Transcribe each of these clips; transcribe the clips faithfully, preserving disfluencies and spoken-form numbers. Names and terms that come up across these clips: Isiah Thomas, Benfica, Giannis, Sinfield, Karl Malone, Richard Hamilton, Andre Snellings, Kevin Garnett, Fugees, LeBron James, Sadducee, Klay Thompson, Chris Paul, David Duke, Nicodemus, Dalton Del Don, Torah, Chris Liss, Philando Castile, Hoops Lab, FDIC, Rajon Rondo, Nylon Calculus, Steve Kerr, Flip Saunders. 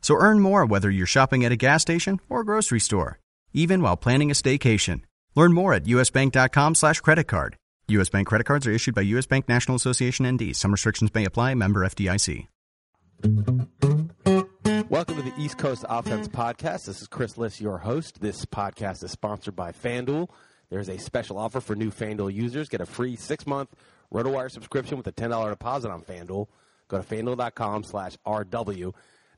So earn more whether you're shopping at a gas station or grocery store, even while planning a staycation. Learn more at usbank.com slash credit card. U S. Bank credit cards are issued by U S. Bank National Association N D. Some restrictions may apply. Member F D I C. Welcome to the East Coast Offense Podcast. This is Chris Liss, your host. This podcast is sponsored by FanDuel. There's a special offer for new FanDuel users. Get a free six-month RotoWire subscription with a ten dollars deposit on FanDuel. Go to FanDuel.com slash RW.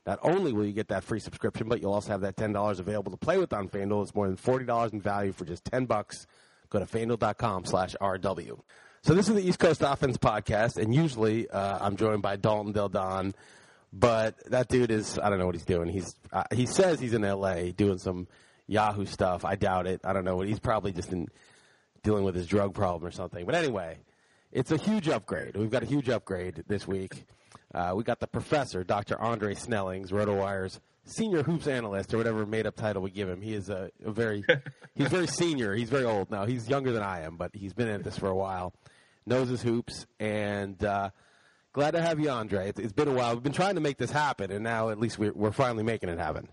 Not only will you get that free subscription, but you'll also have that ten dollars available to play with on FanDuel. It's more than forty dollars in value for just ten bucks. Go to FanDuel.com slash RW. So this is the East Coast Offense Podcast, and usually uh, I'm joined by Dalton Del Don, but that dude is, I don't know what he's doing. He's uh, He says he's in L A doing some Yahoo stuff. I doubt it. I don't know. He's probably just in dealing with his drug problem or something. But anyway, it's a huge upgrade. We've got a huge upgrade this week. Uh, we got the professor, Doctor Andre Snellings, RotoWire's senior hoops analyst, or whatever made-up title we give him. He is a, a very – he's very senior. He's very old now. He's younger than I am, but he's been at this for a while. Knows his hoops, and uh, glad to have you, Andre. It's, it's been a while. We've been trying to make this happen, and now at least we're, we're finally making it happen.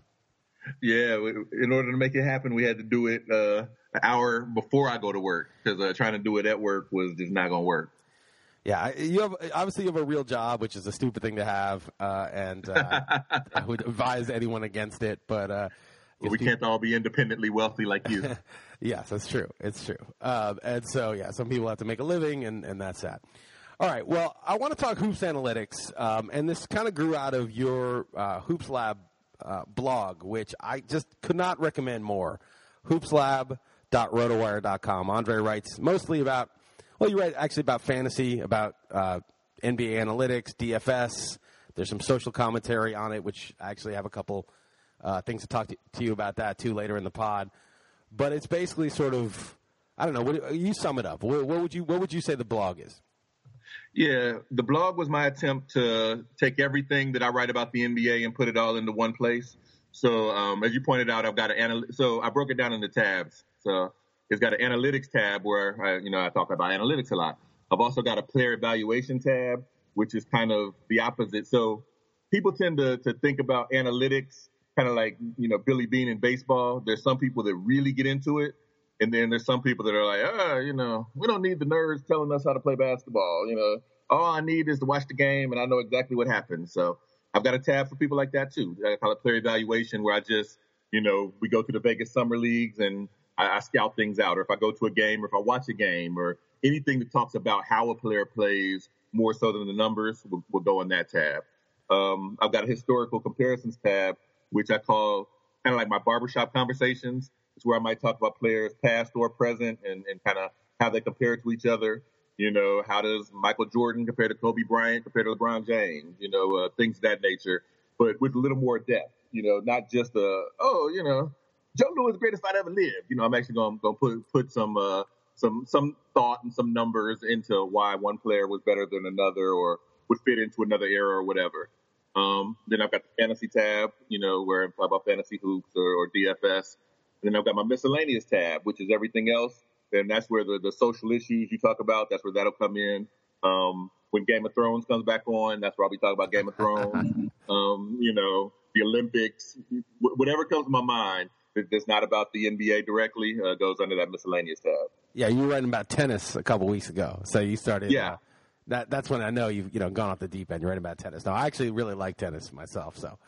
Yeah, we, in order to make it happen, we had to do it uh, an hour before I go to work because uh, trying to do it at work was just not going to work. Yeah, you have obviously you have a real job, which is a stupid thing to have, uh, and uh, I would advise anyone against it. But uh, well, we people... can't all be independently wealthy like you. Yes, that's true. It's true. Uh, and so, yeah, some people have to make a living, and, and that's that. All right. Well, I want to talk hoops analytics, um, and this kind of grew out of your uh, Hoops Lab uh, blog, which I just could not recommend more. hoops lab dot rotowire dot com. Andre writes mostly about. Well, you write actually about fantasy, about uh, N B A analytics, D F S. There's some social commentary on it, which I actually have a couple uh, things to talk to, to you about that, too, later in the pod. But it's basically sort of, I don't know, what, you sum it up. What, what would you what would you say the blog is? Yeah, the blog was my attempt to take everything that I write about the N B A and put it all into one place. So um, as you pointed out, I've got an anal- so I broke it down into tabs. So it's got an analytics tab where, I, you know, I talk about analytics a lot. I've also got a player evaluation tab, which is kind of the opposite. So people tend to, to think about analytics kind of like, you know, Billy Beane in baseball. There's some people that really get into it. And then there's some people that are like, oh, you know, we don't need the nerds telling us how to play basketball. You know, all I need is to watch the game and I know exactly what happened. So I've got a tab for people like that, too. I call it player evaluation where I just, you know, we go to the Vegas summer leagues and I scout things out, or if I go to a game, or if I watch a game, or anything that talks about how a player plays more so than the numbers will, will go in that tab. Um, I've got a historical comparisons tab, which I call kind of like my barbershop conversations. It's where I might talk about players past or present and, and kind of how they compare to each other. You know, how does Michael Jordan compare to Kobe Bryant, compare to LeBron James, you know, uh, things of that nature, but with a little more depth, you know, not just a, oh, you know, Joe Louis is the greatest I'd ever lived. You know, I'm actually going to put put some uh, some some thought and some numbers into why one player was better than another or would fit into another era or whatever. Um, then I've got the fantasy tab, you know, where I talk about fantasy hoops or, or D F S. And then I've got my miscellaneous tab, which is everything else. And that's where the, the social issues you talk about, that's where that'll come in. Um, when Game of Thrones comes back on, that's where I'll be talking about Game of Thrones. um, you know, the Olympics, w- whatever comes to my mind. That's not about the N B A directly, uh, goes under that miscellaneous tab. Yeah, you were writing about tennis a couple weeks ago, so you started. Yeah, uh, that that's when I know you've you know gone off the deep end. You're writing about tennis. Now I actually really like tennis myself, so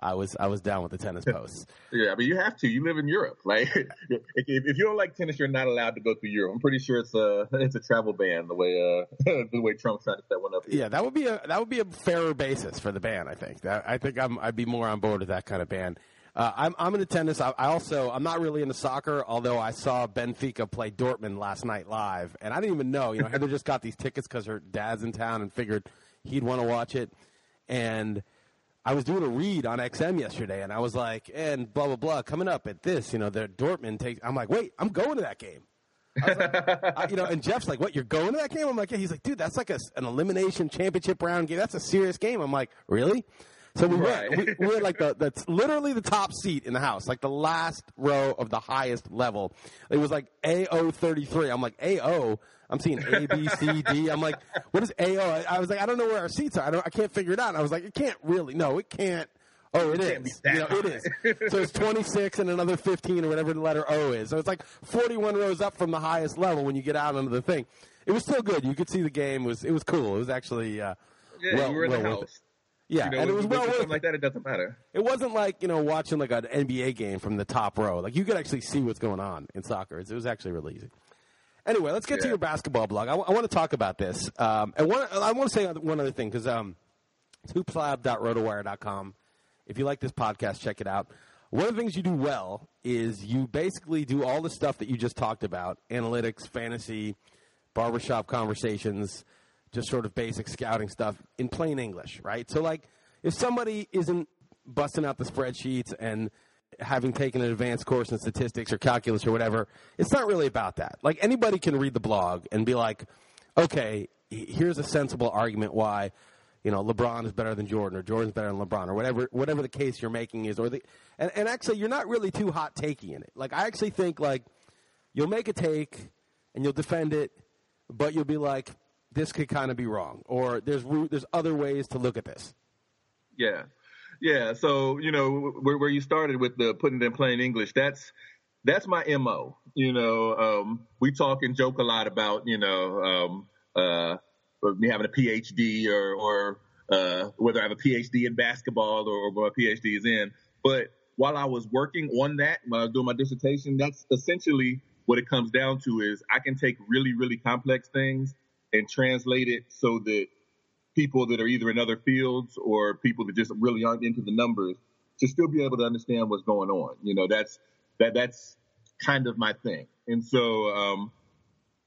I was I was down with the tennis posts. Yeah, I mean, you have to. You live in Europe. Like, if, if you don't like tennis, you're not allowed to go through Europe. I'm pretty sure it's a it's a travel ban the way uh, the way Trump tried to set one up. Here. Yeah, that would be a that would be a fairer basis for the ban. I think that I think I'm I'd be more on board with that kind of ban. Uh, I'm I'm into tennis. I, I also I'm not really into soccer, although I saw Benfica play Dortmund last night live, and I didn't even know. You know, Heather just got these tickets because her dad's in town and figured he'd want to watch it, and. I was doing a read on X M yesterday, and I was like, and blah, blah, blah, coming up at this, you know, the Dortmund takes – I'm like, wait, I'm going to that game. I was like, I, you know, and Jeff's like, what, you're going to that game? I'm like, yeah. He's like, dude, that's like a, an elimination championship round game. That's a serious game. I'm like, really? So we right. went. We, we were like the, the literally the top seat in the house, like the last row of the highest level. It was like A O thirty-three. I'm like, A O? I'm seeing A, B, C, D. I'm like, what is A O? I, I was like, I don't know where our seats are. I don't. I can't figure it out. And I was like, it can't really. No, it can't. Oh, it, it is. You know, it is. So it's twenty-six and another fifteen or whatever the letter O is. So it's like forty-one rows up from the highest level when you get out onto the thing. It was still good. You could see the game. It was It was cool. It was actually uh, yeah, well, you were in well the house. Worth it. Yeah, you know, and it was well worth it. Like that, it doesn't matter. It wasn't like, you know, watching like an N B A game from the top row. Like you could actually see what's going on in soccer. It was actually really easy. Anyway, let's get yeah. to your basketball blog. I, w- I want to talk about this. Um, and one, I want to say one other thing because um, it's hoops lab dot roto wire dot com. If you like this podcast, check it out. One of the things you do well is you basically do all the stuff that you just talked about: analytics, fantasy, barbershop conversations. Just sort of basic scouting stuff in plain English, right? So, like, if somebody isn't busting out the spreadsheets and having taken an advanced course in statistics or calculus or whatever, it's not really about that. Like, anybody can read the blog and be like, okay, here's a sensible argument why, you know, LeBron is better than Jordan or Jordan's better than LeBron or whatever whatever the case you're making is. or the And, and actually, you're not really too hot-takey in it. Like, I actually think, like, you'll make a take and you'll defend it, but you'll be like, this could kind of be wrong, or there's there's other ways to look at this. Yeah. Yeah. So, you know, where, where you started with the putting it in plain English, that's that's my M O. You know, um, we talk and joke a lot about, you know, um, uh, me having a P H D or, or uh, whether I have a P H D in basketball or what my P H D is in. But while I was working on that, when I was doing my dissertation, that's essentially what it comes down to is I can take really, really complex things and translate it so that people that are either in other fields or people that just really aren't into the numbers should still be able to understand what's going on. You know, that's that that's kind of my thing. And so, um,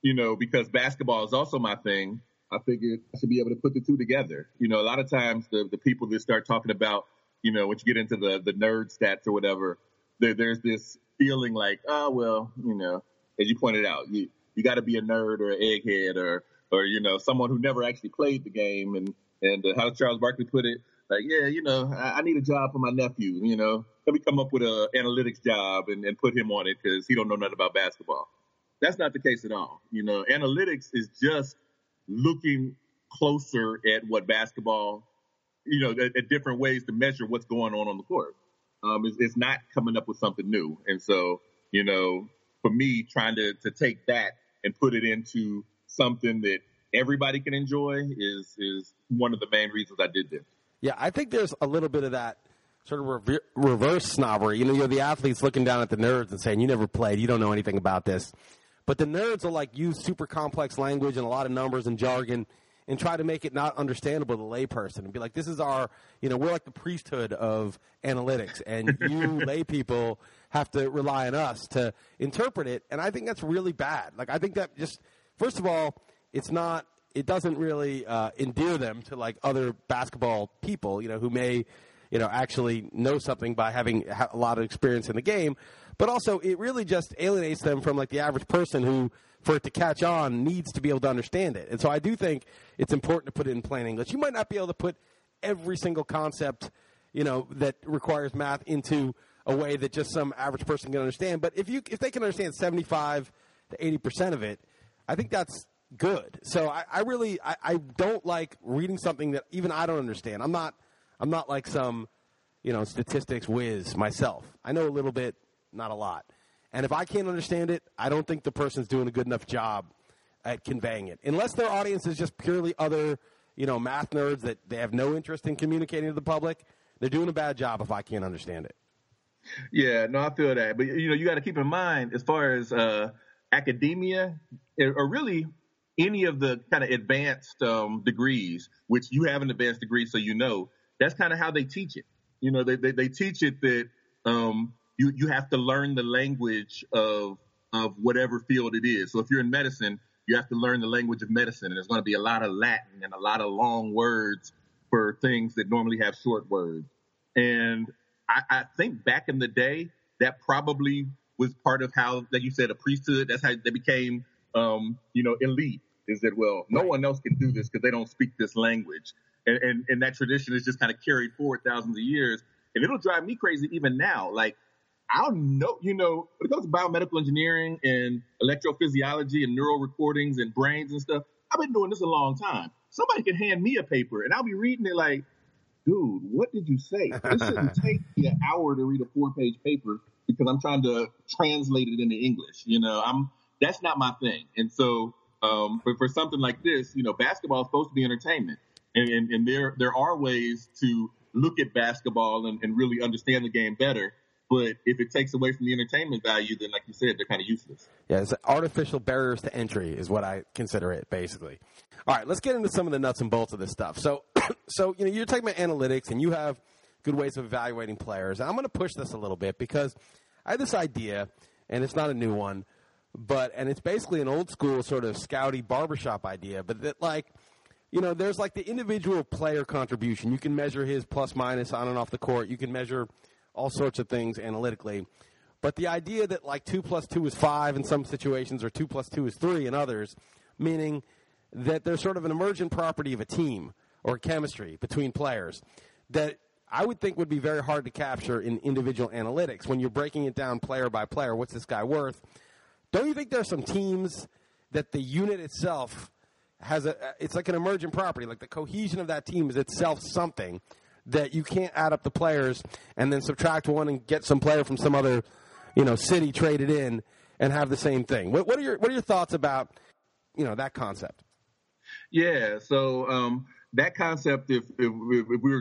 you know, because basketball is also my thing, I figured I should be able to put the two together. You know, a lot of times the, the people that start talking about, you know, once you get into the, the nerd stats or whatever, there, there's this feeling like, oh, well, you know, as you pointed out, you, you got to be a nerd or an egghead or, or, you know, someone who never actually played the game. And, and uh, how Charles Barkley put it, like, yeah, you know, I, I need a job for my nephew, you know. Let me come up with an analytics job and, and put him on it because he don't know nothing about basketball. That's not the case at all. You know, analytics is just looking closer at what basketball, you know, at, at different ways to measure what's going on on the court. Um, it's, it's not coming up with something new. And so, you know, for me, trying to, to take that and put it into something that everybody can enjoy is is one of the main reasons I did this. Yeah, I think there's a little bit of that sort of rever- reverse snobbery. You know, you're the athletes looking down at the nerds and saying, you never played, you don't know anything about this. But the nerds will, like, use super complex language and a lot of numbers and jargon and try to make it not understandable to the layperson and be like, this is our, you know, we're like the priesthood of analytics, and you lay people have to rely on us to interpret it. And I think that's really bad. Like, I think that just – first of all, it's not. It doesn't really uh, endear them to like other basketball people, you know, who may, you know, actually know something by having a lot of experience in the game. But also, it really just alienates them from like the average person who, for it to catch on, needs to be able to understand it. And so, I do think it's important to put it in plain English. You might not be able to put every single concept, you know, that requires math into a way that just some average person can understand. But if you if they can understand seventy-five to eighty percent of it, I think that's good. So I, I really I, I don't like reading something that even I don't understand. I'm not I'm not like some, you know, statistics whiz myself. I know a little bit, not a lot. And if I can't understand it, I don't think the person's doing a good enough job at conveying it. Unless their audience is just purely other, you know, math nerds that they have no interest in communicating to the public, They're doing a bad job if I can't understand it. Yeah, no, I feel that. But, you know, you got to keep in mind as far as uh, academia or really any of the kind of advanced um, degrees, which you have an advanced degree, so you know, that's kind of how they teach it. You know, they, they, they teach it that um, you, you have to learn the language of of whatever field it is. So if you're in medicine, you have to learn the language of medicine, and there's going to be a lot of Latin and a lot of long words for things that normally have short words. And I, I think back in the day, that probably was part of how, like you said, a priesthood, that's how they became, um, you know, elite, is that, well, no one else can do this because they don't speak this language. And, and, and that tradition is just kind of carried forward thousands of years. And it'll drive me crazy even now. Like, I'll know, you know, when it comes to biomedical engineering and electrophysiology and neural recordings and brains and stuff, I've been doing this a long time. Somebody can hand me a paper and I'll be reading it like, dude, what did you say? This shouldn't take me an hour to read a four-page paper because I'm trying to translate it into English. You know, I'm that's not my thing. And so um, but for something like this, you know, basketball is supposed to be entertainment. And, and, and there there are ways to look at basketball and, and really understand the game better. But if it takes away from the entertainment value, then like you said, they're kind of useless. Yeah, it's artificial barriers to entry is what I consider it, basically. All right, let's get into some of the nuts and bolts of this stuff. So, so you know, you're talking about analytics, and you have good ways of evaluating players. And I'm going to push this a little bit because I have this idea, and it's not a new one, but and it's basically an old school sort of scouty barbershop idea, but that like. You know, there's like the individual player contribution. You can measure his plus minus on and off the court. You can measure all sorts of things analytically. But the idea that like two plus two is five in some situations or two plus two is three in others, meaning that there's sort of an emergent property of a team or chemistry between players that I would think would be very hard to capture in individual analytics when you're breaking it down player by player. What's this guy worth? Don't you think there's some teams that the unit itself – has a it's like an emergent property, like the cohesion of that team is itself something that you can't add up the players and then subtract one and get some player from some other, you know, city traded in and have the same thing. What, what are your what are your thoughts about, you know, that concept? Yeah, so um, that concept, if if, if we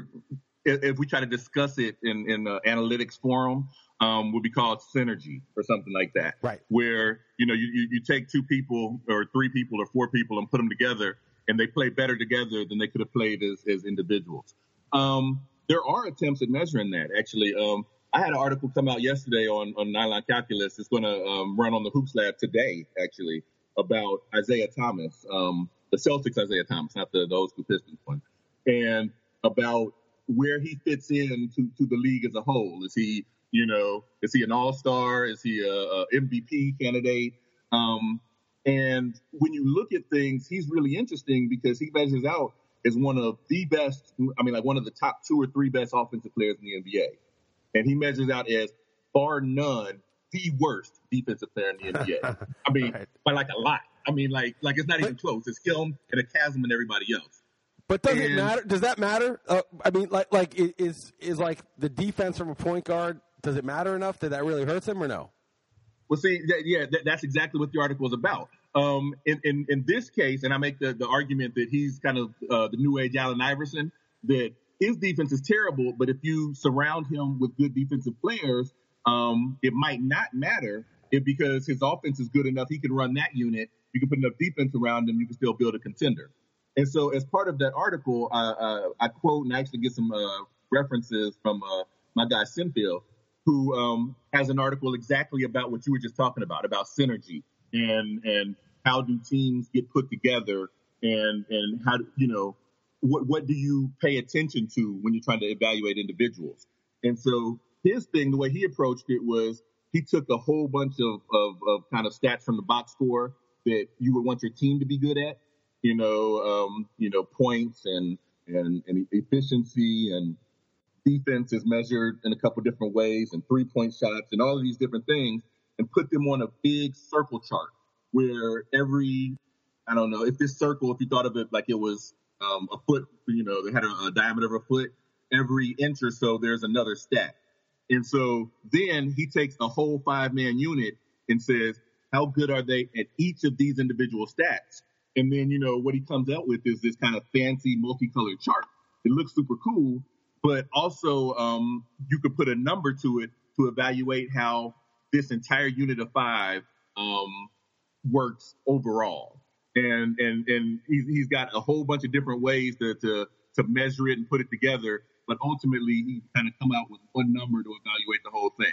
if we try to discuss it in in the analytics forum, um, would be called synergy or something like that. Right. Where, you know, you, you, you take two people or three people or four people and put them together and they play better together than they could have played as, as individuals. Um, there are attempts at measuring that, actually. Um, I had an article come out yesterday on, on Nylon Calculus. It's going to um, run on the Hoops Lab today, actually, about Isiah Thomas, um, the Celtics Isiah Thomas, not the, the old school Pistons one, and about where he fits in to, to the league as a whole. Is he You know, is he an all-star? Is he a, a M V P candidate? Um, and when you look at things, he's really interesting because he measures out as one of the best, I mean, like one of the top two or three best offensive players in the N B A. And he measures out as, bar none, the worst defensive player in the N B A. I mean, right. by like a lot. I mean, like, like it's not even close. It's him and a chasm and everybody else. But does and, it matter? Does that matter? Uh, I mean, like, like is is like the defense from a point guard, does it matter enough that that really hurts him or no? Well, see, that, yeah, that, that's exactly what the article is about. Um, in, in, in this case, and I make the, the argument that he's kind of uh, the new age Allen Iverson, that his defense is terrible, but if you surround him with good defensive players, um, it might not matter if because his offense is good enough, he can run that unit, you can put enough defense around him, you can still build a contender. And so as part of that article, uh, uh, I quote and actually get some uh, references from uh, my guy Sinfield, who um, has an article exactly about what you were just talking about, about synergy and and how do teams get put together and and how, you know, what, what do you pay attention to when you're trying to evaluate individuals? And so his thing, the way he approached it was he took a whole bunch of, of, of kind of stats from the box score that you would want your team to be good at, you know, um, you know, points and, and, and efficiency and defense is measured in a couple different ways and three-point shots and all of these different things and put them on a big circle chart where every, I don't know, if this circle, if you thought of it like it was um, a foot, you know, they had a, a diameter of a foot, every inch or so there's another stat. And so then he takes the whole five-man unit and says, how good are they at each of these individual stats? And then, you know, what he comes out with is this kind of fancy multicolored chart. It looks super cool. But also, um, you could put a number to it to evaluate how this entire unit of five um, works overall. And and and he's, he's got a whole bunch of different ways to, to to measure it and put it together. But ultimately, he kind of come out with one number to evaluate the whole thing.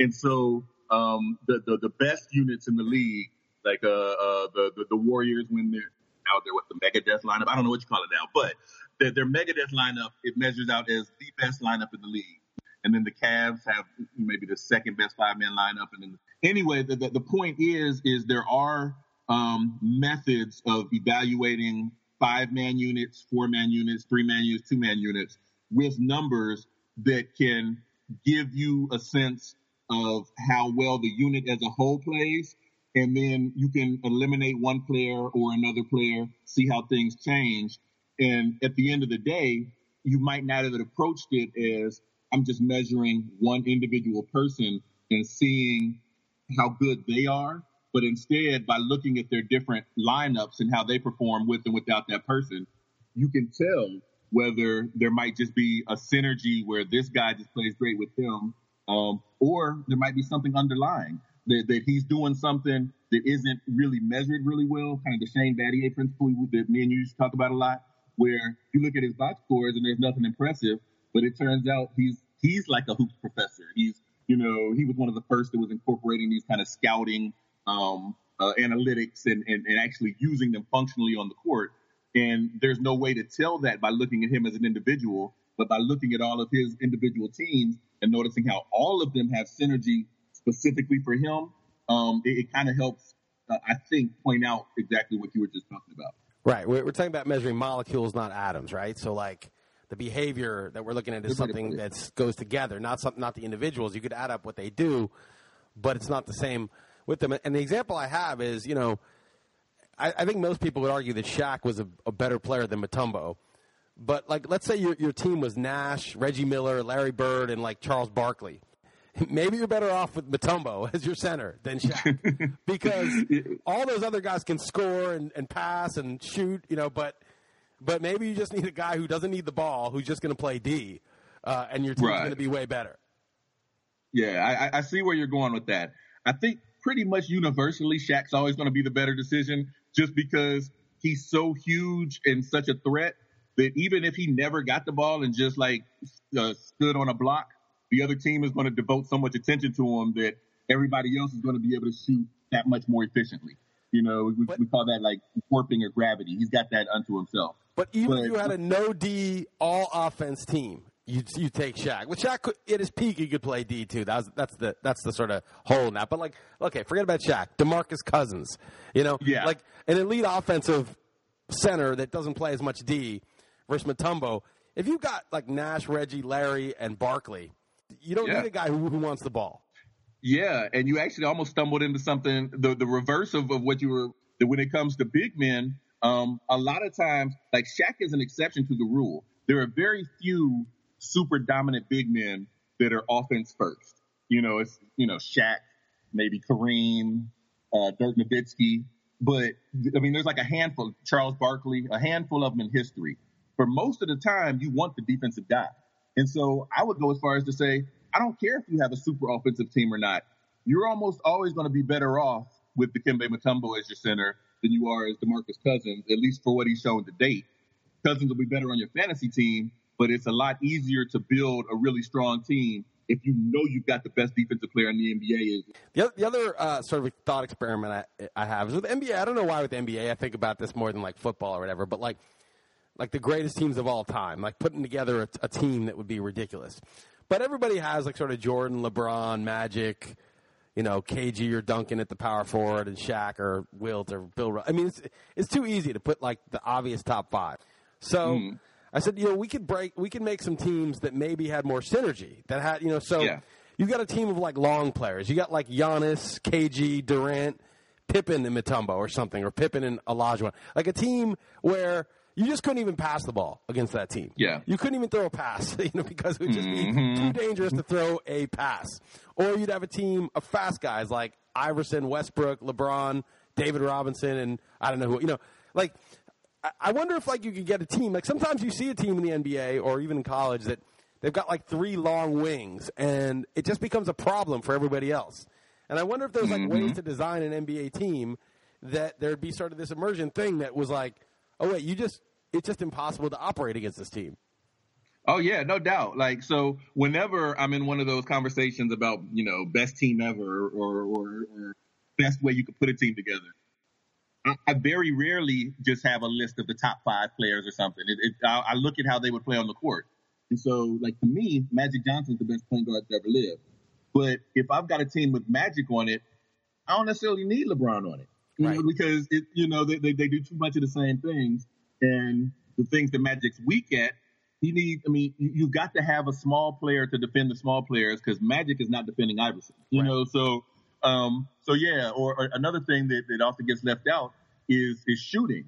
And so um, the, the the best units in the league, like uh, uh, the, the the Warriors, when they're out there with the Megadeth lineup, I don't know what you call it now, but their, their Megadeth lineup, it measures out as the best lineup in the league. And then the Cavs have maybe the second best five-man lineup. And then anyway, the, the, the point is, is there are um, methods of evaluating five-man units, four-man units, three-man units, two-man units with numbers that can give you a sense of how well the unit as a whole plays. And then you can eliminate one player or another player, see how things change. And at the end of the day, you might not have approached it as, I'm just measuring one individual person and seeing how good they are. But instead, by looking at their different lineups and how they perform with and without that person, you can tell whether there might just be a synergy where this guy just plays great with him, um, or there might be something underlying that, that he's doing something that isn't really measured really well, kind of the Shane Battier principle that me and you used to talk about a lot, where you look at his box scores and there's nothing impressive, but it turns out he's he's like a hoops professor. He's, you know, he was one of the first that was incorporating these kind of scouting um, uh, analytics and, and, and actually using them functionally on the court. And there's no way to tell that by looking at him as an individual, but by looking at all of his individual teams and noticing how all of them have synergy specifically for him, um, it, it kind of helps, uh, I think, point out exactly what you were just talking about. Right. We're, we're talking about measuring molecules, not atoms, right? So, like, the behavior that we're looking at is something that goes together, not something, not the individuals. You could add up what they do, but it's not the same with them. And the example I have is, you know, I, I think most people would argue that Shaq was a, a better player than Mutombo. But, like, let's say your, your team was Nash, Reggie Miller, Larry Bird, and, like, Charles Barkley. Maybe you're better off with Mutombo as your center than Shaq because all those other guys can score and, and pass and shoot, you know, but but maybe you just need a guy who doesn't need the ball, who's just going to play D, uh, and your team's right. going to be way better. Yeah, I, I see where you're going with that. I think pretty much universally Shaq's always going to be the better decision just because he's so huge and such a threat that even if he never got the ball and just, like, uh, stood on a block, the other team is going to devote so much attention to him that everybody else is going to be able to shoot that much more efficiently. You know, we, but, we call that, like, warping or gravity. He's got that unto himself. But even but, if you had a no-D, all-offense team, you you take Shaq. Well, Shaq, could, at his peak, he could play D, too. That was, that's the that's the sort of hole in that. But, like, okay, forget about Shaq. DeMarcus Cousins, you know? Yeah. Like, an elite offensive center that doesn't play as much D versus Mutombo. If you got, like, Nash, Reggie, Larry, and Barkley, you don't yeah. need a guy who, who wants the ball. Yeah, and you actually almost stumbled into something, the, the reverse of, of what you were, that when it comes to big men, um, a lot of times, like Shaq is an exception to the rule. There are very few super dominant big men that are offense first. You know, it's, you know, Shaq, maybe Kareem, uh, Dirk Nowitzki. But, I mean, there's like a handful, Charles Barkley, a handful of them in history. For most of the time, you want the defensive guy. And so I would go as far as to say, I don't care if you have a super offensive team or not. You're almost always going to be better off with Dikembe Mutombo as your center than you are as DeMarcus Cousins, at least for what he's shown to date. Cousins will be better on your fantasy team, but it's a lot easier to build a really strong team if you know you've got the best defensive player in the N B A. Is. The other, the other uh, sort of thought experiment I, I have is with N B A. I don't know why with N B A I think about this more than like football or whatever, but like like the greatest teams of all time, like putting together a, a team that would be ridiculous. But everybody has, like, sort of Jordan, LeBron, Magic, you know, K G or Duncan at the power forward and Shaq or Wilt or Bill Russell. I mean, it's, it's too easy to put, like, the obvious top five. So mm. I said, you know, we could break – we could make some teams that maybe had more synergy that had – you know, so yeah. you got a team of, like, long players. You got, like, Giannis, K G, Durant, Pippen and Mutombo or something, or Pippen and Olajuwon. Like a team where – you just couldn't even pass the ball against that team. Yeah. You couldn't even throw a pass, you know, because it would just be mm-hmm. too dangerous to throw a pass. Or you'd have a team of fast guys like Iverson, Westbrook, LeBron, David Robinson, and I don't know who, you know. Like, I wonder if, like, you could get a team. Like, sometimes you see a team in the N B A or even in college that They've got like three long wings, and it just becomes a problem for everybody else. And I wonder if there's like mm-hmm. ways to design an N B A team that there'd be sort of this immersion thing that was like, oh wait, you just it's just impossible to operate against this team. Oh, yeah, no doubt. Like, so whenever I'm in one of those conversations about, you know, best team ever or, or, or best way you could put a team together, I, I very rarely just have a list of the top five players or something. It, it, I, I look at how they would play on the court. And so, like, to me, Magic Johnson's the best point guard to ever live. But if I've got a team with Magic on it, I don't necessarily need LeBron on it. You right. know, because, it, you know, they, they, they do too much of the same things. And the things that Magic's weak at, He need, I mean, you've got to have a small player to defend the small players because Magic is not defending Iverson, you right. know. So, um, so yeah. Or, or another thing that, that often gets left out is is shooting.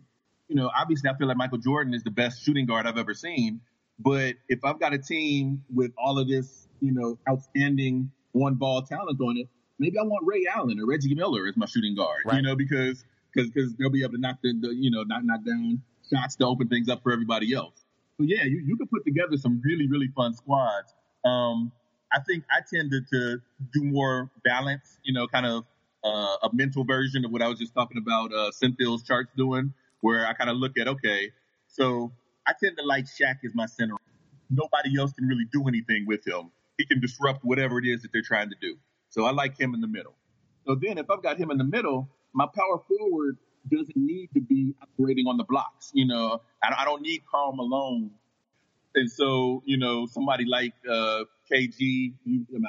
You know, obviously, I feel like Michael Jordan is the best shooting guard I've ever seen. But if I've got a team with all of this, you know, outstanding one ball talent on it, maybe I want Ray Allen or Reggie Miller as my shooting guard, right. you know, because because they'll be able to knock the, the you know knock knock down shots to open things up for everybody else. So, yeah, you, you can put together some really, really fun squads. Um, I think I tend to, to do more balance, you know, kind of uh, a mental version of what I was just talking about uh, Sinfield's charts doing, where I kind of look at, okay, so I tend to like Shaq as my center. Nobody else can really do anything with him. He can disrupt whatever it is that they're trying to do. So I like him in the middle. So then if I've got him in the middle, my power forward doesn't need to be operating on the blocks. You know, I don't need Karl Malone. And so, you know, somebody like uh, K G,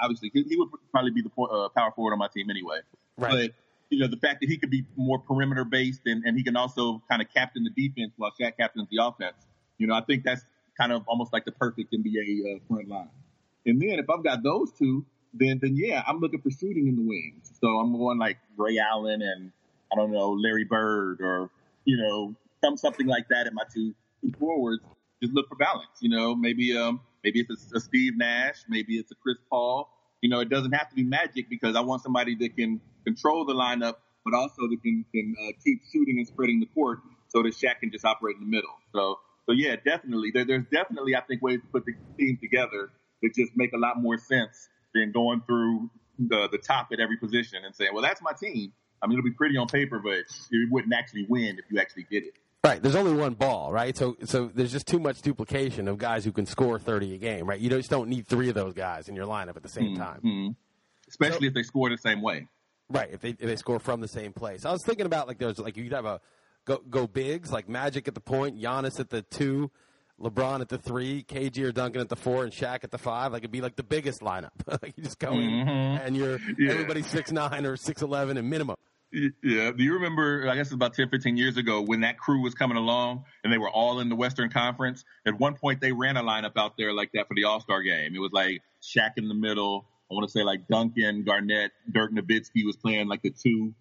obviously, he would probably be the power forward on my team anyway. Right. But, you know, the fact that he could be more perimeter-based and, and he can also kind of captain the defense while Shaq captains the offense, you know, I think that's kind of almost like the perfect N B A uh, front line. And then if I've got those two, then, then yeah, I'm looking for shooting in the wings. So I'm going like Ray Allen and, I don't know, Larry Bird or, you know, some, something like that in my two, two forwards. Just look for balance, you know. Maybe um, maybe it's a, a Steve Nash. Maybe it's a Chris Paul. You know, it doesn't have to be Magic because I want somebody that can control the lineup but also that can, can uh, keep shooting and spreading the court so that Shaq can just operate in the middle. So, so yeah, definitely. There, there's definitely, I think, ways to put the team together that just make a lot more sense than going through the, the top at every position and saying, well, that's my team. I mean, it'll be pretty on paper, but it wouldn't actually win if you actually did it. Right. There's only one ball, right? So so there's just too much duplication of guys who can score thirty a game, right? You just don't need three of those guys in your lineup at the same mm-hmm. time. Especially so, if they score the same way. Right, if they if they score from the same place. I was thinking about, like, there's like you'd have a go, go bigs, like Magic at the point, Giannis at the two, LeBron at the three, K G or Duncan at the four, and Shaq at the five. Like, it'd be like the biggest lineup. You just go mm-hmm. in, and you're yeah. everybody's six nine or six eleven at minimum. Yeah. Do you remember, I guess it was about ten, fifteen years ago, when that crew was coming along and they were all in the Western Conference? At one point, they ran a lineup out there like that for the All-Star game. It was like Shaq in the middle. I want to say like Duncan, Garnett, Dirk Nowitzki was playing like the two.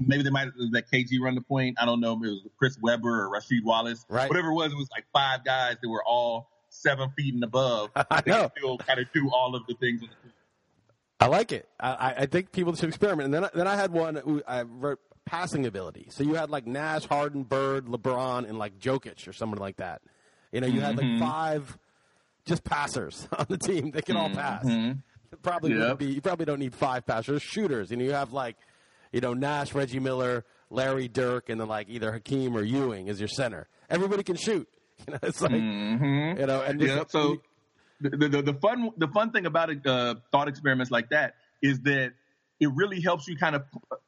Maybe they might have let K G run the point. I don't know if it was Chris Webber or Rasheed Wallace. Right. Whatever it was, it was like five guys that were all seven feet and above. I they know. Still kind of do all of the things on the team. I like it. I, I think people should experiment. And then, then I had one. I wrote passing ability. So you had like Nash, Harden, Bird, LeBron, and like Jokic or someone like that. You know, you mm-hmm. had like five just passers on the team that can mm-hmm. all pass. Probably yep. wouldn't be. You probably don't need five passers. Shooters. You know, you have like, you know, Nash, Reggie Miller, Larry, Dirk, and then like either Hakeem or Ewing is your center. Everybody can shoot. You know, it's like mm-hmm. you know, and yeah. So. You, The, the the fun the fun thing about it, uh, thought experiments like that is that it really helps you kind of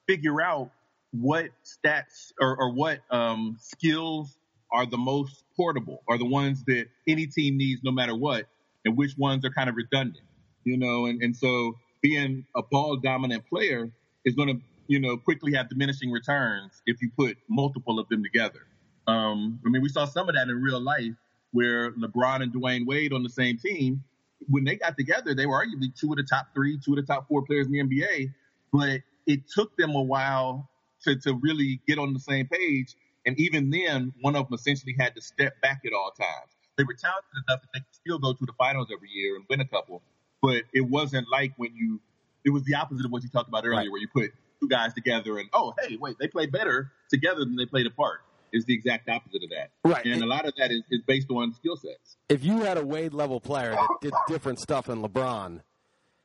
figure out what stats or, or what um, skills are the most portable, are the ones that any team needs no matter what, and which ones are kind of redundant, you know. And, and so being a ball dominant player is going to, you know, quickly have diminishing returns if you put multiple of them together. Um, I mean, we saw some of that in real life, where LeBron and Dwyane Wade on the same team, when they got together, they were arguably two of the top three, two of the top four players in the N B A, but it took them a while to, to really get on the same page. And even then, one of them essentially had to step back at all times. They were talented enough that they could still go to the finals every year and win a couple, but it wasn't like when you – it was the opposite of what you talked about earlier, right, where you put two guys together and, oh, hey, wait, they play better together than they played apart. is the exact opposite of that. Right. And a lot of that is, is based on skill sets. If you had a Wade-level player that did different stuff than LeBron,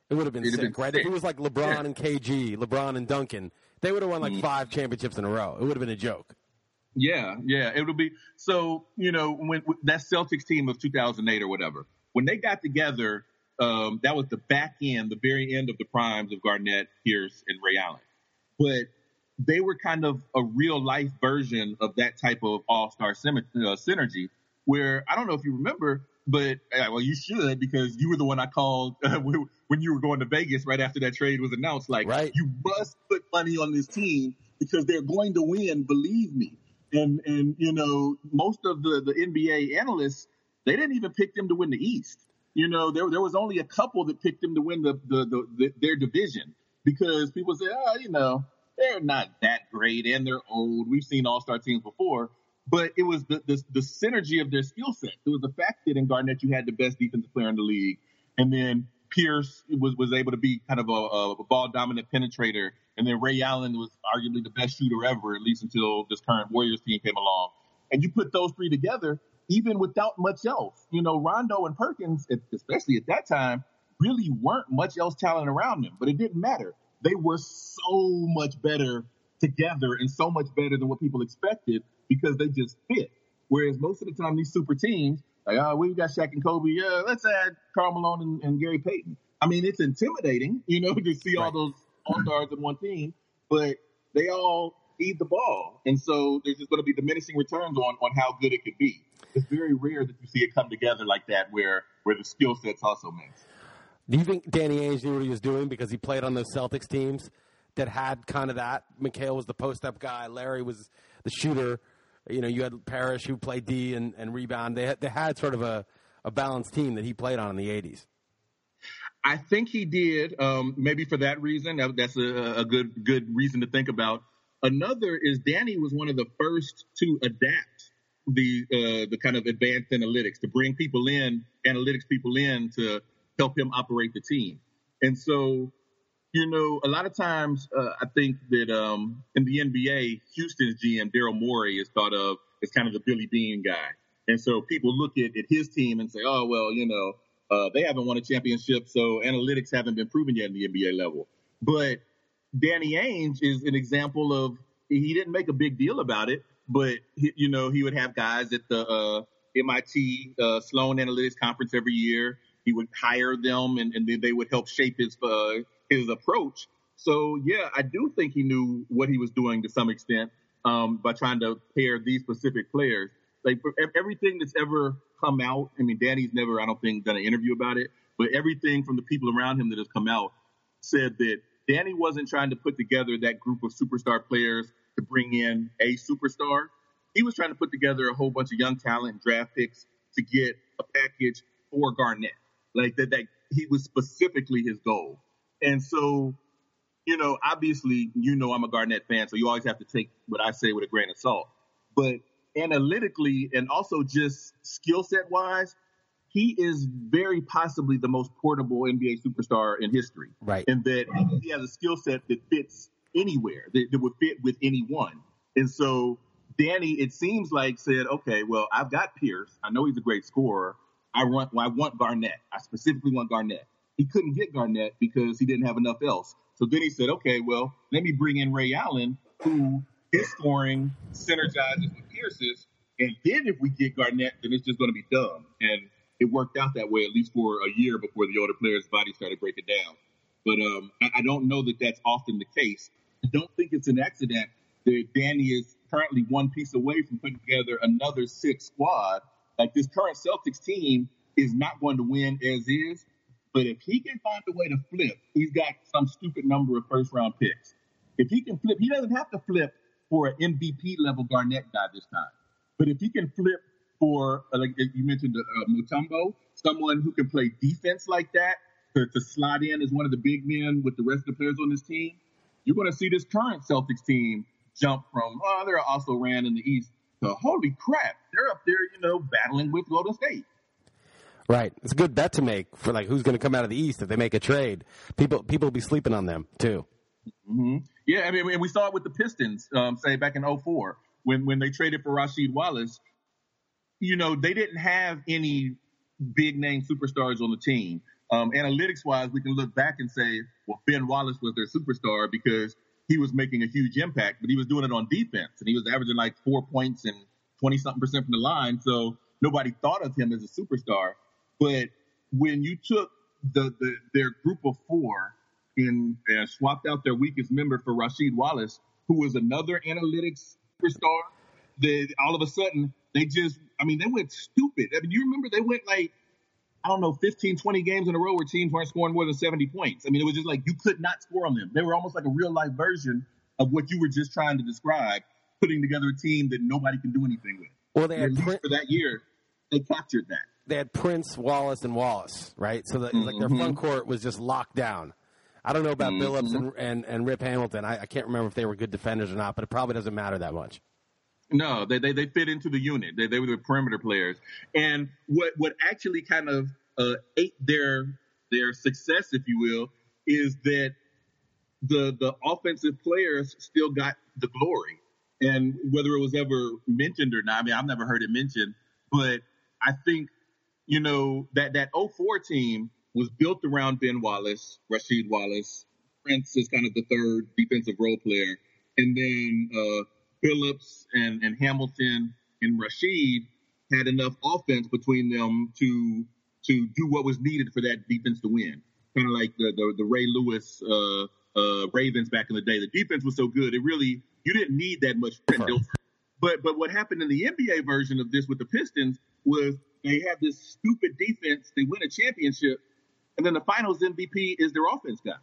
it would have been It'd sick, have been right? Sick. If it was like LeBron yeah. and K G, LeBron and Duncan, they would have won like mm. five championships in a row. It would have been a joke. Yeah, yeah. It would be – so, you know, when that Celtics team of two thousand eight or whatever, when they got together, um, that was the back end, the very end of the primes of Garnett, Pierce, and Ray Allen. But they were kind of a real-life version of that type of all-star sim- uh, synergy where – I don't know if you remember, but uh, – well, you should, because you were the one I called uh, when you were going to Vegas right after that trade was announced. Like, right. You must put money on this team because they're going to win, believe me. And, and you know, most of the, the N B A analysts, they didn't even pick them to win the East. You know, there there was only a couple that picked them to win the, the, the, the their division because people said, oh, you know, they're not that great and they're old. We've seen all-star teams before. But it was the, the, the synergy of their skill set. It was the fact that in Garnett you had the best defensive player in the league. And then Pierce was, was able to be kind of a, a ball-dominant penetrator. And then Ray Allen was arguably the best shooter ever, at least until this current Warriors team came along. And you put those three together, even without much else. You know, Rondo and Perkins, especially at that time, really weren't much else talent around them. But it didn't matter. They were so much better together and so much better than what people expected because they just fit. Whereas most of the time, these super teams, like, oh, we've got Shaq and Kobe. Yeah, let's add Karl Malone and, and Gary Payton. I mean, it's intimidating, you know, to see all those all-stars in one team, but they all feed the ball. And so there's just going to be diminishing returns on, on how good it could be. It's very rare that you see it come together like that where, where the skill sets also mix. Do you think Danny Ainge knew what he was doing because he played on those Celtics teams that had kind of that? McHale was the post-up guy. Larry was the shooter. You know, you had Parrish who played D and, and rebound. They had, they had sort of a, a balanced team that he played on in the eighties. I think he did, um, maybe for that reason. That's a, a good good reason to think about. Another is Danny was one of the first to adapt the uh, the kind of advanced analytics, to bring people in, analytics people in to help him operate the team. And so, you know, a lot of times uh, I think that um, in the N B A, Houston's G M, Daryl Morey, is thought of as kind of the Billy Bean guy. And so people look at, at his team and say, oh, well, you know, Uh, they haven't won a championship, so analytics haven't been proven yet at the N B A level. But Danny Ainge is an example of he didn't make a big deal about it, but, he, you know, he would have guys at the uh, M I T uh, Sloan Analytics Conference every year. He would hire them, and, and then they would help shape his, uh, his approach. So, yeah, I do think he knew what he was doing to some extent um, by trying to pair these specific players. Like, for everything that's ever come out, I mean, Danny's never, I don't think, done an interview about it, but everything from the people around him that has come out said that Danny wasn't trying to put together that group of superstar players to bring in a superstar. He was trying to put together a whole bunch of young talent and draft picks to get a package for Garnett. Like, that, that he was specifically his goal. And so, you know, obviously, you know I'm a Garnett fan, so you always have to take what I say with a grain of salt. But analytically and also just skill set wise, he is very possibly the most portable N B A superstar in history. Right. And that he has a skill set that fits anywhere, that, that would fit with anyone. And so Danny, it seems like, said, okay, well, I've got Pierce. I know he's a great scorer. I want, well, I want Garnett. I specifically want Garnett. He couldn't get Garnett because he didn't have enough else. So then he said, okay, well, let me bring in Ray Allen, who his scoring synergizes with Pierce's, and then if we get Garnett, then it's just going to be dumb. And it worked out that way, at least for a year before the older player's body started breaking down. But um, I don't know that that's often the case. I don't think it's an accident that Danny is currently one piece away from putting together another six squad. Like, this current Celtics team is not going to win as is, but if he can find a way to flip, he's got some stupid number of first-round picks. If he can flip, he doesn't have to flip for an M V P-level Garnett guy this time. But if he can flip for, uh, like you mentioned, uh, Mutombo, someone who can play defense like that, to, to slide in as one of the big men with the rest of the players on this team, you're going to see this current Celtics team jump from, oh, they're also ran in the East, to, holy crap, they're up there, you know, battling with Golden State. Right. It's a good bet to make for, like, who's going to come out of the East if they make a trade. People, people will be sleeping on them, too. Mm-hmm. Yeah, I mean, we saw it with the Pistons, um, say, back in oh four. when when they traded for Rasheed Wallace, you know, they didn't have any big name superstars on the team. Um, analytics wise, we can look back and say, well, Ben Wallace was their superstar because he was making a huge impact, but he was doing it on defense and he was averaging like four points and twenty something percent from the line. So nobody thought of him as a superstar. But when you took the, the their group of four and uh, swapped out their weakest member for Rasheed Wallace, who was another analytics superstar, that all of a sudden they just, I mean, they went stupid. I mean, you remember they went like, I don't know, fifteen, twenty games in a row where teams weren't scoring more than seventy points. I mean, it was just like you could not score on them. They were almost like a real-life version of what you were just trying to describe, putting together a team that nobody can do anything with. Well, they had Prince, for that year, they captured that. They had Prince, Wallace, and Wallace, right? So the, mm-hmm. like their front court was just locked down. I don't know about mm-hmm. Billups and, and, and Rip Hamilton. I, I can't remember if they were good defenders or not, but it probably doesn't matter that much. No, they, they they fit into the unit. They they were the perimeter players, and what what actually kind of uh, ate their their success, if you will, is that the the offensive players still got the glory. And whether it was ever mentioned or not, I mean, I've never heard it mentioned, but I think you know that that oh four team was built around Ben Wallace, Rasheed Wallace, Prince is kind of the third defensive role player, and then. Uh, Billups and, and Hamilton and Rasheed had enough offense between them to to do what was needed for that defense to win. Kind of like the, the, the Ray Lewis uh, uh, Ravens back in the day. The defense was so good, it really you didn't need that much. But but what happened in the N B A version of this with the Pistons was they had this stupid defense. They win a championship, and then the Finals M V P is their offense guy.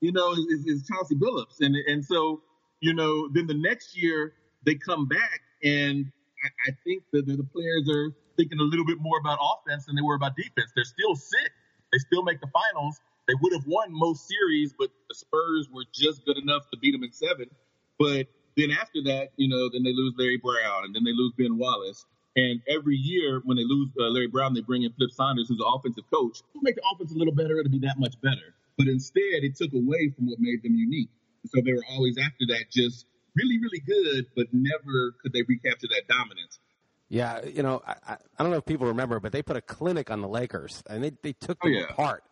You know, is is Chauncey Billups, and and so you know then the next year. They come back, and I, I think that the, the players are thinking a little bit more about offense than they were about defense. They're still sick. They still make the finals. They would have won most series, but the Spurs were just good enough to beat them in seven. But then after that, you know, then they lose Larry Brown, and then they lose Ben Wallace. And every year when they lose uh, Larry Brown, they bring in Flip Saunders, who's an offensive coach. It'll make the offense a little better. It'll be that much better. But instead, it took away from what made them unique. And so they were always after that just – really, really good, but never could they recapture that dominance. Yeah, you know, I, I don't know if people remember, but they put a clinic on the Lakers, and they, they took them oh, yeah. apart.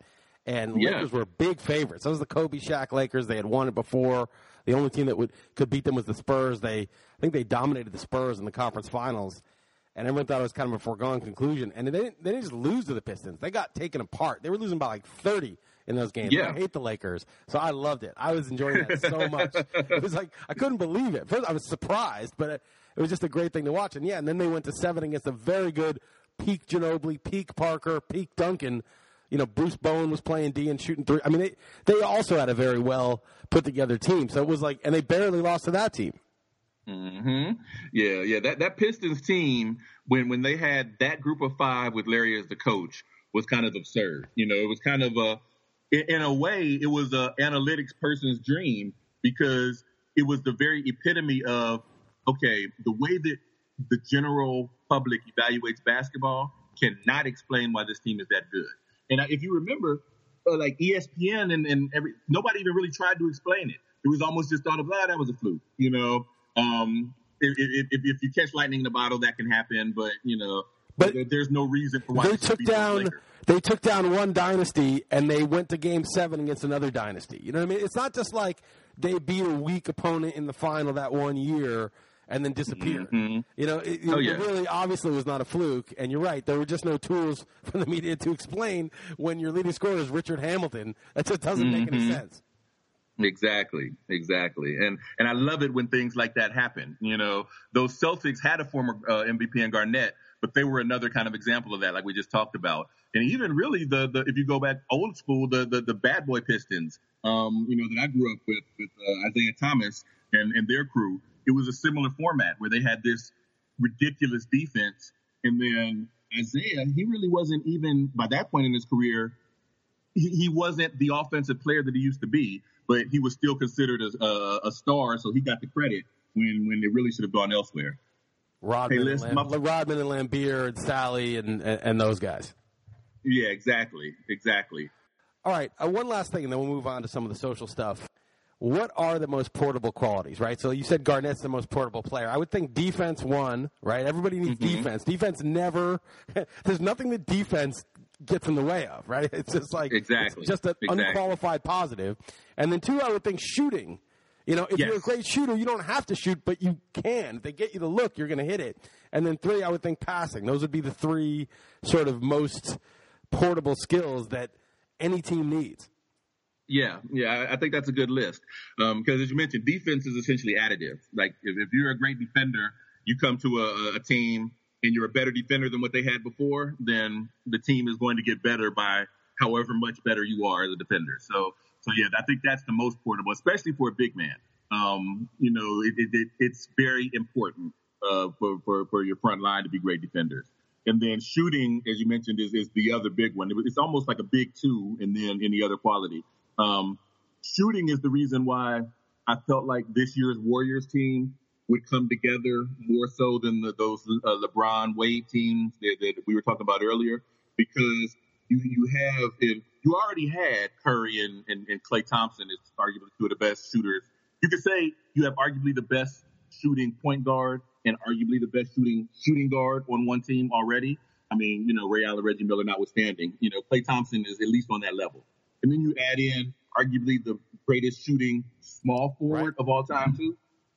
And yeah. Lakers were big favorites. Those were the Kobe Shaq Lakers. They had won it before. The only team that would could beat them was the Spurs. They I think they dominated the Spurs in the conference finals, and everyone thought it was kind of a foregone conclusion. And they didn't, they didn't just lose to the Pistons. They got taken apart. They were losing by like thirty in those games. Yeah. I hate the Lakers, so I loved it. I was enjoying that so much. It was like I couldn't believe it. First, I was surprised, but it, it was just a great thing to watch. And, yeah, and then they went to seven against a very good peak Ginobili, peak Parker, peak Duncan. You know, Bruce Bowen was playing D and shooting three. I mean, they, they also had a very well-put-together team. So it was like – and they barely lost to that team. Mm-hmm. Yeah, yeah. That, that Pistons team, when, when they had that group of five with Larry as the coach, was kind of absurd. You know, it was kind of a – in a way, it was an analytics person's dream because it was the very epitome of, okay, the way that the general public evaluates basketball cannot explain why this team is that good. And if you remember, uh, like E S P N and, and every, nobody even really tried to explain it. It was almost just thought of, ah, that was a fluke. You know, um, if, if, if you catch lightning in a bottle, that can happen. But, you know, but there's no reason for why they took down. They took down one dynasty, and they went to Game seven against another dynasty. You know what I mean? It's not just like they beat a weak opponent in the final that one year and then disappeared. Mm-hmm. You know, it, oh, it, yeah. it really obviously was not a fluke, and you're right. There were just no tools for the media to explain when your leading scorer is Richard Hamilton. That just doesn't mm-hmm. make any sense. Exactly, exactly. And and I love it when things like that happen. You know, those Celtics had a former uh, M V P in Garnett, but they were another kind of example of that, like we just talked about. And even really, the, the if you go back old school, the the, the bad boy Pistons, um, you know, that I grew up with, with uh, Isiah Thomas and, and their crew, it was a similar format where they had this ridiculous defense. And then Isiah, he really wasn't even, by that point in his career, he, he wasn't the offensive player that he used to be, but he was still considered a, a, a star, so he got the credit when, when it really should have gone elsewhere. Rodman, hey, listen, and, Lam- my- Rodman and Lambeer and Sally and, and, and those guys. Yeah, exactly, exactly. All right, uh, one last thing, and then we'll move on to some of the social stuff. what are the most portable qualities, right? So you said Garnett's the most portable player. I would think defense won, right? Everybody needs mm-hmm. defense. Defense never – there's nothing that defense gets in the way of, right? It's just like exactly. – just an exactly. unqualified positive. And then two, I would think shooting. You know, if yes. you're a great shooter, you don't have to shoot, but you can. If they get you the look, you're going to hit it. And then three, I would think passing. Those would be the three sort of most portable skills that any team needs. Yeah, yeah, I think that's a good list because, um, as you mentioned, defense is essentially additive. Like if, if you're a great defender, you come to a, a team and you're a better defender than what they had before, then the team is going to get better by however much better you are as a defender. So, so yeah, I think that's the most portable, especially for a big man. Um, you know, it, it, it, it's very important uh, for, for, for your front line to be great defenders. And then shooting, as you mentioned, is, is the other big one. It's almost like a big two and then any other quality. Um, shooting is the reason why I felt like this year's Warriors team would come together more so than the, those uh, LeBron Wade teams that, that we were talking about earlier, because you, you have, if you already had Curry and, and, and Klay Thompson is arguably two of the best shooters. You could say you have arguably the best shooting point guard and arguably the best shooting shooting guard on one team already. I mean, you know, Ray Allen, Reggie Miller notwithstanding, you know, Klay Thompson is at least on that level. And then you add in arguably the greatest shooting small forward right. of all time, too.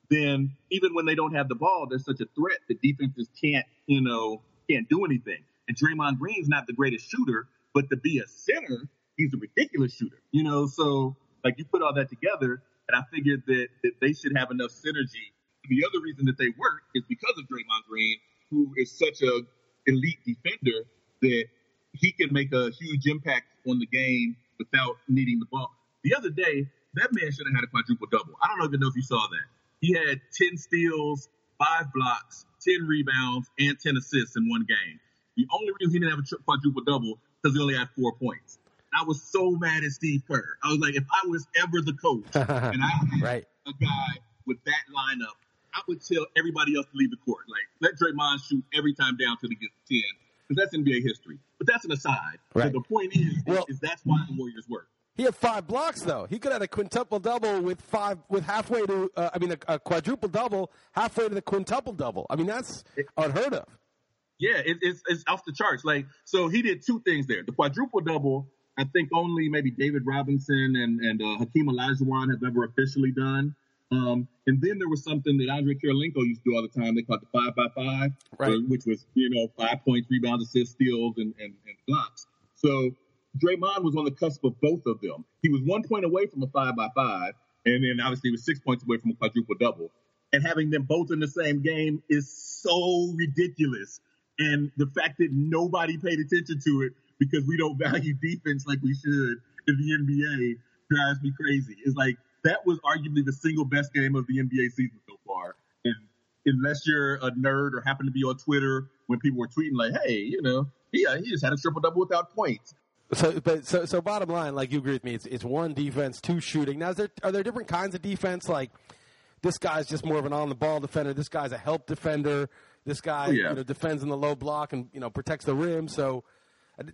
Then even when they don't have the ball, there's such a threat that defenses can't, you know, can't do anything. And Draymond Green's not the greatest shooter, but to be a center, he's a ridiculous shooter, you know. So, like, you put all that together, and I figured that, that they should have enough synergy. The other reason that they work is because of Draymond Green, who is such a elite defender that he can make a huge impact on the game without needing the ball. The other day, that man should have had a quadruple-double. I don't even know if you saw that. He had ten steals, five blocks, ten rebounds, and ten assists in one game. The only reason he didn't have a quadruple-double because he only had four points. I was so mad at Steve Kerr. I was like, if I was ever the coach and I had right. a guy with that lineup, I would tell everybody else to leave the court. Like, let Draymond shoot every time down till he gets ten. Because that's N B A history. But that's an aside. Right. So the point is, well, is that's why the Warriors work. He had five blocks, though. He could have had a quintuple-double with five, with halfway to, uh, I mean, a, a quadruple-double, halfway to the quintuple-double. I mean, that's it, unheard of. Yeah, it, it's, it's off the charts. Like, so he did two things there. The quadruple-double, I think only maybe David Robinson and, and uh, Hakeem Olajuwon have ever officially done. Um, and then there was something that Andre Kirilenko used to do all the time. They called the five by five, right. which was, you know, five points, rebounds, assists, steals, and, and, and blocks. So Draymond was on the cusp of both of them. He was one point away from a five by five, and then obviously he was six points away from a quadruple double. And having them both in the same game is so ridiculous. And the fact that nobody paid attention to it because we don't value defense like we should in the N B A drives me crazy. It's like, that was arguably the single best game of the N B A season so far. And unless you're a nerd or happen to be on Twitter when people were tweeting like, hey, you know, yeah, he just had a triple-double without points. So but so, so bottom line, like you agree with me, it's it's one defense, two shooting. Now, is there, are there different kinds of defense? Like this guy's just more of an on-the-ball defender. This guy's a help defender. This guy oh, yeah. you know, defends in the low block and, you know, protects the rim. So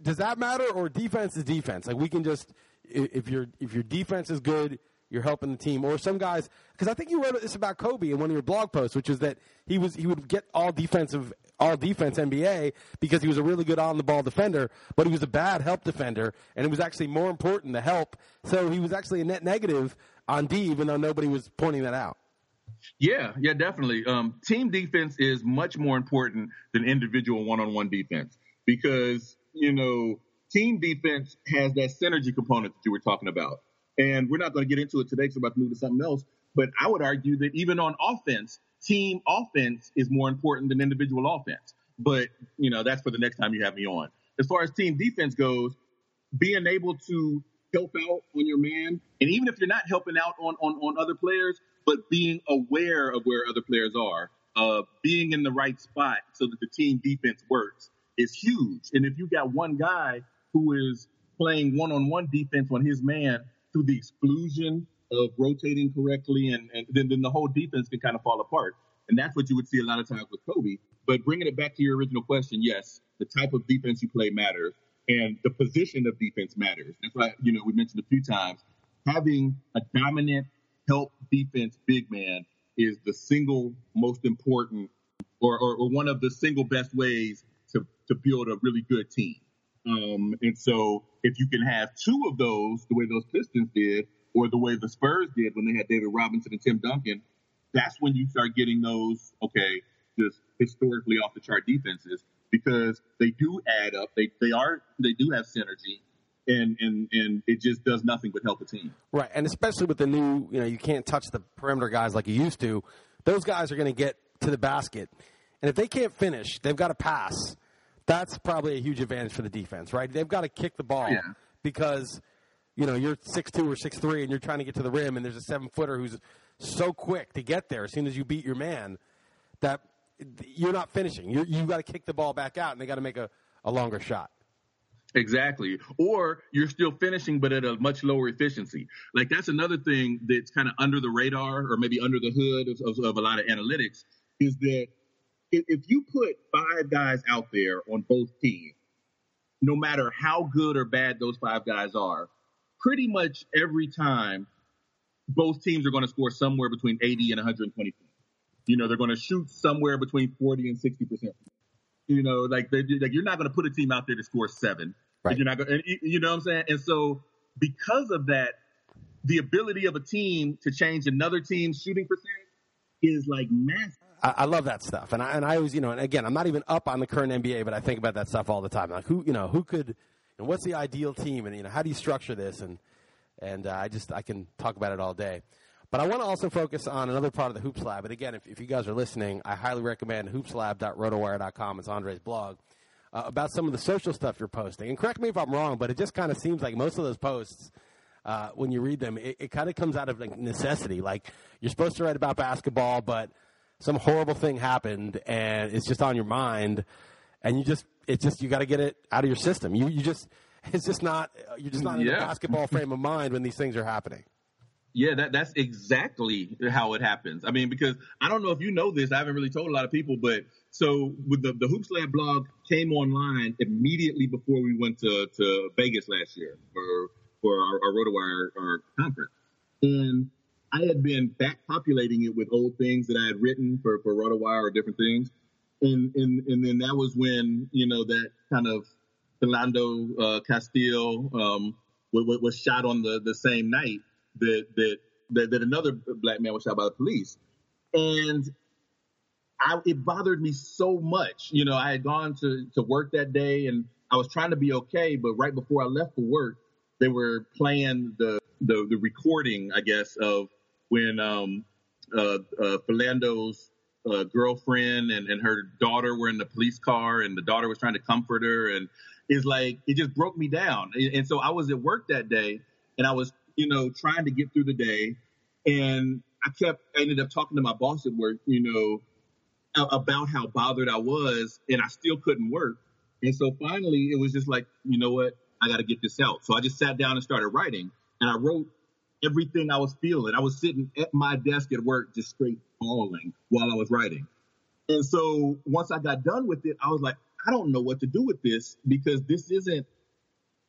does that matter, or defense is defense? Like we can just – if your if your defense is good – you're helping the team, or some guys, because I think you wrote this about Kobe in one of your blog posts, which is that he was he would get all defensive, all defense N B A because he was a really good on the ball defender, but he was a bad help defender, and it was actually more important to help. So he was actually a net negative on D, even though nobody was pointing that out. Yeah, yeah, definitely. Um, team defense is much more important than individual one-on-one defense because you know team defense has that synergy component that you were talking about. And we're not going to get into it today because we're about to move to something else. But I would argue that even on offense, team offense is more important than individual offense. But, you know, that's for the next time you have me on. As far as team defense goes, being able to help out on your man, and even if you're not helping out on, on, on other players, but being aware of where other players are, uh, being in the right spot so that the team defense works is huge. And if you got one guy who is playing one-on-one defense on his man, to the exclusion of rotating correctly, and, and then, then the whole defense can kind of fall apart. And that's what you would see a lot of times with Kobe. But bringing it back to your original question, yes, the type of defense you play matters, and the position of defense matters. That's why, you know, we mentioned a few times, having a dominant help defense big man is the single most important or, or, or one of the single best ways to, to build a really good team. Um, and so if you can have two of those, the way those Pistons did or the way the Spurs did when they had David Robinson and Tim Duncan, that's when you start getting those, okay, just historically off the chart defenses, because they do add up. They they are they do have synergy, and and and it just does nothing but help the team. Right, and especially with the new, you know, you can't touch the perimeter guys like you used to. Those guys are going to get to the basket, and if they can't finish, they've got to pass. That's probably a huge advantage for the defense, right? They've got to kick the ball, yeah, because, you know, you're six two or six three and you're trying to get to the rim, and there's a seven-footer who's so quick to get there as soon as you beat your man that you're not finishing. You're, you've got to kick the ball back out, and they got to make a, a longer shot. Exactly. Or you're still finishing but at a much lower efficiency. Like, that's another thing that's kind of under the radar or maybe under the hood of, of, of a lot of analytics is that if you put five guys out there on both teams, no matter how good or bad those five guys are, pretty much every time both teams are going to score somewhere between eighty and one hundred twenty. You know, they're going to shoot somewhere between forty and sixty percent. You know, like they like you're not going to put a team out there to score seven. Right. You're not going. And, you know what I'm saying? And so because of that, the ability of a team to change another team's shooting percent is like massive. I, I love that stuff, and I and I always, you know, and again, I'm not even up on the current N B A, but I think about that stuff all the time. Like who, you know, who could, and what's the ideal team, and you know, how do you structure this, and and uh, I just I can talk about it all day. But I want to also focus on another part of the Hoops Lab. And again, if, if you guys are listening, I highly recommend hoops lab dot roto wire dot com. It's Andre's blog uh, about some of the social stuff you're posting. And correct me if I'm wrong, but it just kind of seems like most of those posts, uh, when you read them, it, it kind of comes out of like necessity. Like you're supposed to write about basketball, but some horrible thing happened and it's just on your mind. And you just, it's just, you got to get it out of your system. You, you just, it's just not, you're just not in yeah. the basketball frame of mind when these things are happening. Yeah, that, that's exactly how it happens. I mean, because I don't know if you know this. I haven't really told a lot of people, but so with the, the Hoops Lab blog came online immediately before we went to, to Vegas last year for, for our, our RotoWire our conference. And I had been back populating it with old things that I had written for, for RotoWire or different things. And, and, and then that was when, you know, that kind of Philando uh, Castile um, was, was shot on the, the same night. That, that that that another black man was shot by the police, and I, it bothered me so much. You know, I had gone to, to work that day, and I was trying to be okay, but right before I left for work, they were playing the the, the recording, I guess, of when um, uh, uh, Philando's uh, girlfriend and, and her daughter were in the police car, and the daughter was trying to comfort her, and it's like it just broke me down. And so I was at work that day, and I was, you know, trying to get through the day. And I kept, I ended up talking to my boss at work, you know, about how bothered I was, and I still couldn't work. And so finally it was just like, you know what, I got to get this out. So I just sat down and started writing, and I wrote everything I was feeling. I was sitting at my desk at work, just straight bawling while I was writing. And so once I got done with it, I was like, I don't know what to do with this, because this isn't,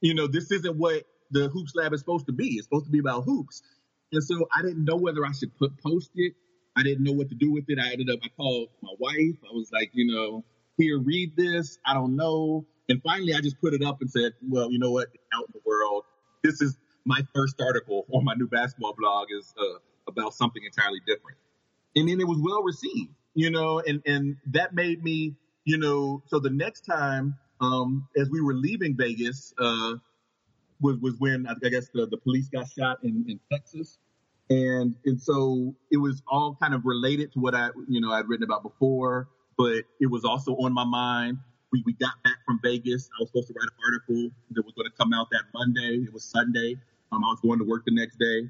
you know, this isn't what the Hoops Lab is supposed to be. It's supposed to be about hoops. And so I didn't know whether I should put post it. I didn't know what to do with it. I ended up, I called my wife. I was like, you know, here, read this. I don't know. And finally I just put it up and said, well, you know what? It's out in the world. This is my first article on my new basketball blog is uh, about something entirely different. And then it was well received, you know, and, and that made me, you know, so the next time um, as we were leaving Vegas, uh, was was when I guess the, the police got shot in, in Texas. And and so it was all kind of related to what I, you know, I'd written about before, but it was also on my mind. We we got back from Vegas. I was supposed to write an article that was going to come out that Monday. It was Sunday. Um, I was going to work the next day.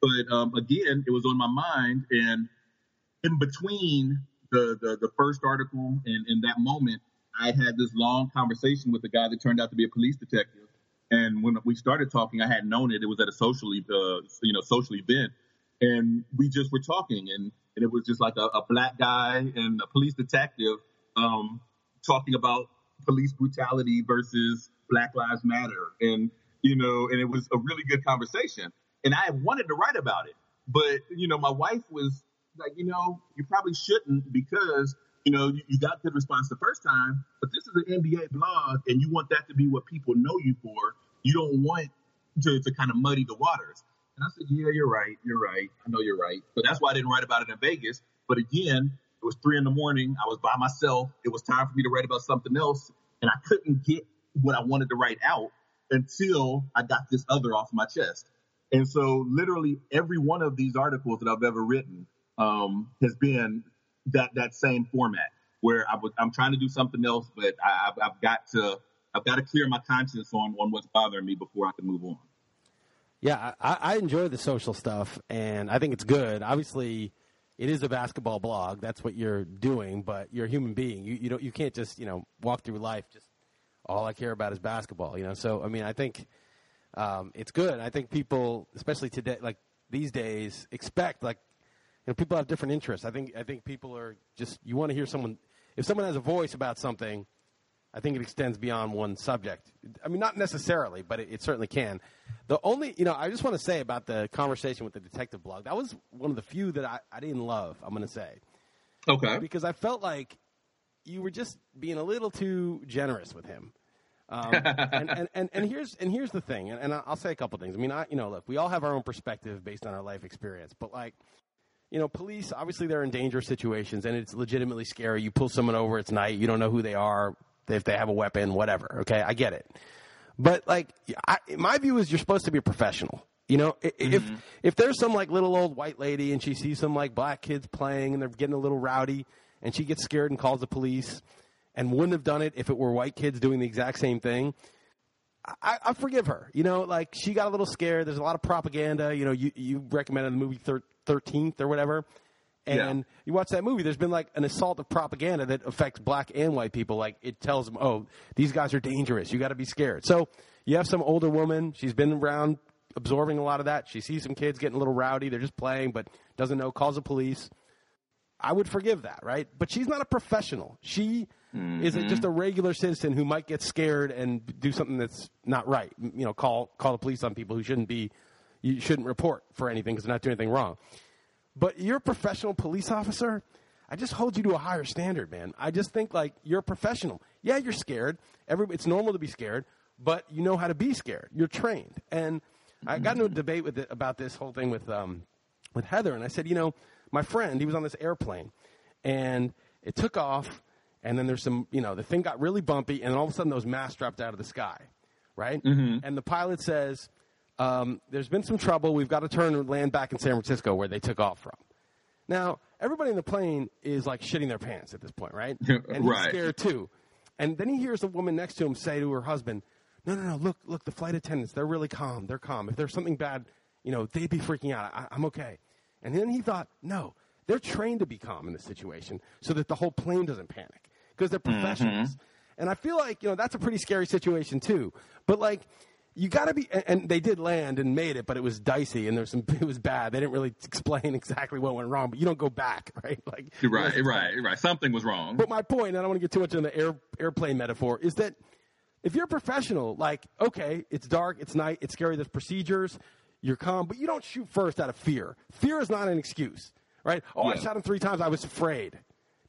But um, again, it was on my mind. And in between the, the, the first article and, and that moment, I had this long conversation with a guy that turned out to be a police detective. And when we started talking, I hadn't known it. It was at a social, uh, you know, social event, and we just were talking, and, and it was just like a, a black guy and a police detective um, talking about police brutality versus Black Lives Matter, and you know, and it was a really good conversation. And I wanted to write about it, But, you know, my wife was like, you know, you probably shouldn't because, you know, you, you got good response the first time. But this is an N B A blog, and you want that to be what people know you for. You don't want to, to kind of muddy the waters. And I said, yeah, you're right. You're right. I know you're right. But that's why I didn't write about it in Vegas. But again, it was three in the morning. I was by myself. It was time for me to write about something else. And I couldn't get what I wanted to write out until I got this other off my chest. And so literally every one of these articles that I've ever written um, has been that that same format where I w- I'm trying to do something else, but I, I've, I've got to I've got to clear my conscience on, on what's bothering me before I can move on. Yeah, I, I enjoy the social stuff, and I think it's good. Obviously, it is a basketball blog. That's what you're doing, but you're a human being. You you don't you can't just you know walk through life just all I care about is basketball. You know, so I mean, I think. Um, it's good. I think people, especially today, like these days, expect like you know people have different interests. I think I think people are just you want to hear someone. If someone has a voice about something, I think it extends beyond one subject. I mean, not necessarily, but it, it certainly can. The only you know I just want to say about the conversation with the detective blog, that was one of the few that I, I didn't love. I'm going to say, okay, because I felt like you were just being a little too generous with him. um, and, and, and, and here's and here's the thing, and, and I'll say a couple things. I mean, I you know, look, we all have our own perspective based on our life experience, but like, you know, police obviously they're in dangerous situations, and it's legitimately scary. You pull someone over, it's night, you don't know who they are, if they have a weapon, whatever. Okay, I get it, but like, I, my view is you're supposed to be a professional. You know, if mm-hmm. if there's some like little old white lady and she sees some like black kids playing and they're getting a little rowdy, and she gets scared and calls the police. And wouldn't have done it if it were white kids doing the exact same thing. I, I forgive her. You know, like she got a little scared. There's a lot of propaganda. You know, you, you recommended the movie thir- thirteenth or whatever. And yeah. you watch that movie. There's been like an assault of propaganda that affects black and white people. Like it tells them, oh, these guys are dangerous. You got to be scared. So you have some older woman. She's been around absorbing a lot of that. She sees some kids getting a little rowdy. They're just playing, but doesn't know, calls the police. I would forgive that, right? But she's not a professional. She mm-hmm. is a, just a regular citizen who might get scared and do something that's not right. You know, call call the police on people who shouldn't be, you shouldn't report for anything because they're not doing anything wrong. But you're a professional police officer. I just hold you to a higher standard, man. I just think like you're a professional. Yeah, you're scared. Every it's normal to be scared, but you know how to be scared. You're trained. And mm-hmm. I got into a debate with it, about this whole thing with um with Heather, and I said, you know. My friend, he was on this airplane, and it took off, and then there's some, you know, the thing got really bumpy, and all of a sudden those masks dropped out of the sky, right? Mm-hmm. And the pilot says, um, there's been some trouble. We've got to turn and land back in San Francisco where they took off from. Now, everybody in the plane is, like, shitting their pants at this point, right? And he's right. scared, too. And then he hears the woman next to him say to her husband, no, no, no, look, look, the flight attendants, they're really calm. They're calm. If there's something bad, you know, they'd be freaking out. I- I'm okay. And then he thought, no, they're trained to be calm in this situation so that the whole plane doesn't panic because they're professionals. Mm-hmm. And I feel like, you know, that's a pretty scary situation too. But, like, you got to be – and they did land and made it, but it was dicey and there was some, it was bad. They didn't really explain exactly what went wrong, but you don't go back, right? Like, you're right, you're right, you're right. Something was wrong. But my point, and I don't want to get too much into the air, airplane metaphor, is that if you're a professional, like, okay, it's dark, it's night, it's scary, there's procedures – you're calm, but you don't shoot first out of fear. Fear is not an excuse, right? Oh, yeah. I shot him three times. I was afraid.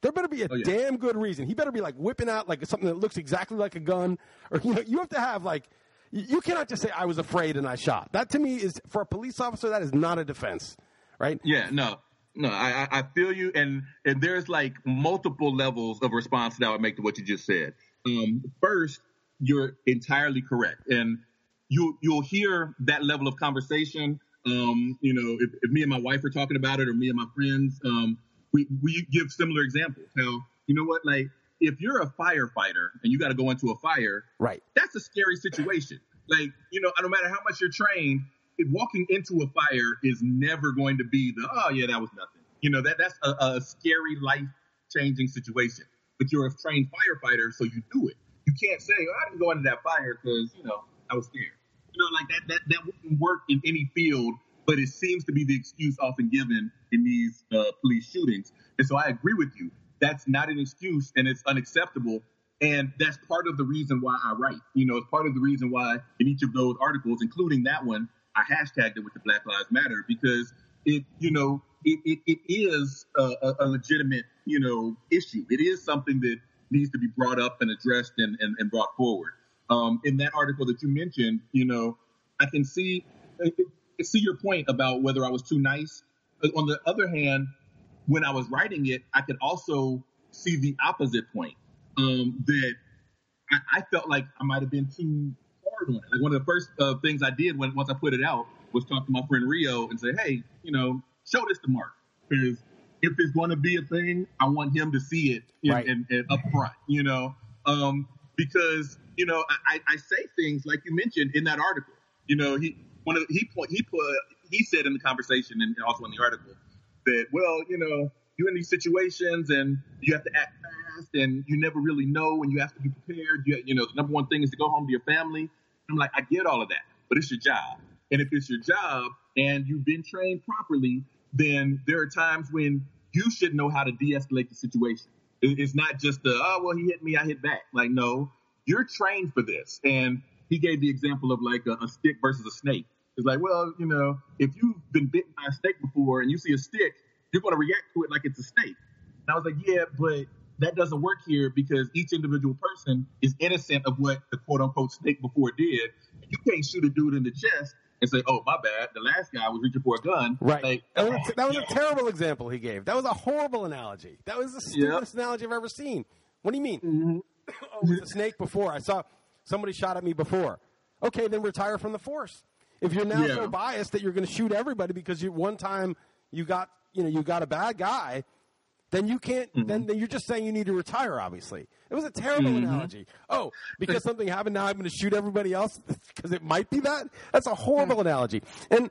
There better be a oh, yeah. damn good reason. He better be like whipping out like something that looks exactly like a gun. Or you know, you have to have like – you cannot just say I was afraid and I shot. That to me is – for a police officer, that is not a defense, right? Yeah, no. No, I, I feel you. And, and there's like multiple levels of response that I would make to what you just said. Um, first, you're entirely correct. And – You, you'll hear that level of conversation. Um, you know, if, if me and my wife are talking about it or me and my friends, um, we, we give similar examples. How, you know what, like if you're a firefighter and you got to go into a fire, right? That's a scary situation. Like, you know, no matter how much you're trained, if walking into a fire is never going to be the, oh, yeah, that was nothing. You know, that that's a, a scary, life-changing situation. But you're a trained firefighter, so you do it. You can't say, oh, I didn't go into that fire because, you know, I was scared. You know, like that, that, that wouldn't work in any field, but it seems to be the excuse often given in these uh, police shootings. And so I agree with you. That's not an excuse, and it's unacceptable. And that's part of the reason why I write. You know, it's part of the reason why in each of those articles, including that one, I hashtagged it with the Black Lives Matter, because it, you know, it, it, it is a, a legitimate, you know, issue. It is something that needs to be brought up and addressed and, and, and brought forward. Um, in that article that you mentioned, you know, I can see I can see your point about whether I was too nice. On the other hand, when I was writing it, I could also see the opposite point, um, that I, I felt like I might have been too hard on it. Like one of the first uh, things I did when once I put it out was talk to my friend Rio and say, hey, you know, show this to Mark, because if it's going to be a thing, I want him to see it in, right. and, and up front, you know, um, because, you know, I, I say things like you mentioned in that article. You know, he one of the, he point he put he said in the conversation and also in the article that, well, you know, you're in these situations and you have to act fast and you never really know and you have to be prepared. You, you know, the number one thing is to go home to your family. I'm like, I get all of that, but it's your job. And if it's your job and you've been trained properly, then there are times when you should know how to de-escalate the situation. It, it's not just the, oh, well, he hit me, I hit back. Like, no, you're trained for this. And he gave the example of like a, a stick versus a snake. It's like, well, you know, if you've been bitten by a snake before and you see a stick, you're going to react to it like it's a snake. And I was like, yeah, but that doesn't work here because each individual person is innocent of what the quote unquote snake before did. You can't shoot a dude in the chest and say, oh, my bad, the last guy was reaching for a gun. Right. Like, that was, oh, a, that was yeah. a terrible example he gave. That was a horrible analogy. That was the stupidest yep. analogy I've ever seen. What do you mean? Mm-hmm. Oh, it was a snake before. I saw somebody shot at me before. Okay, then retire from the force. If you're now yeah. so biased that you're going to shoot everybody because you one time you got you know you got a bad guy, then you can't. Mm-hmm. Then, then you're just saying you need to retire. Obviously, it was a terrible mm-hmm. analogy. Oh, because something happened, now I'm going to shoot everybody else because it might be that. That's a horrible mm-hmm. analogy. And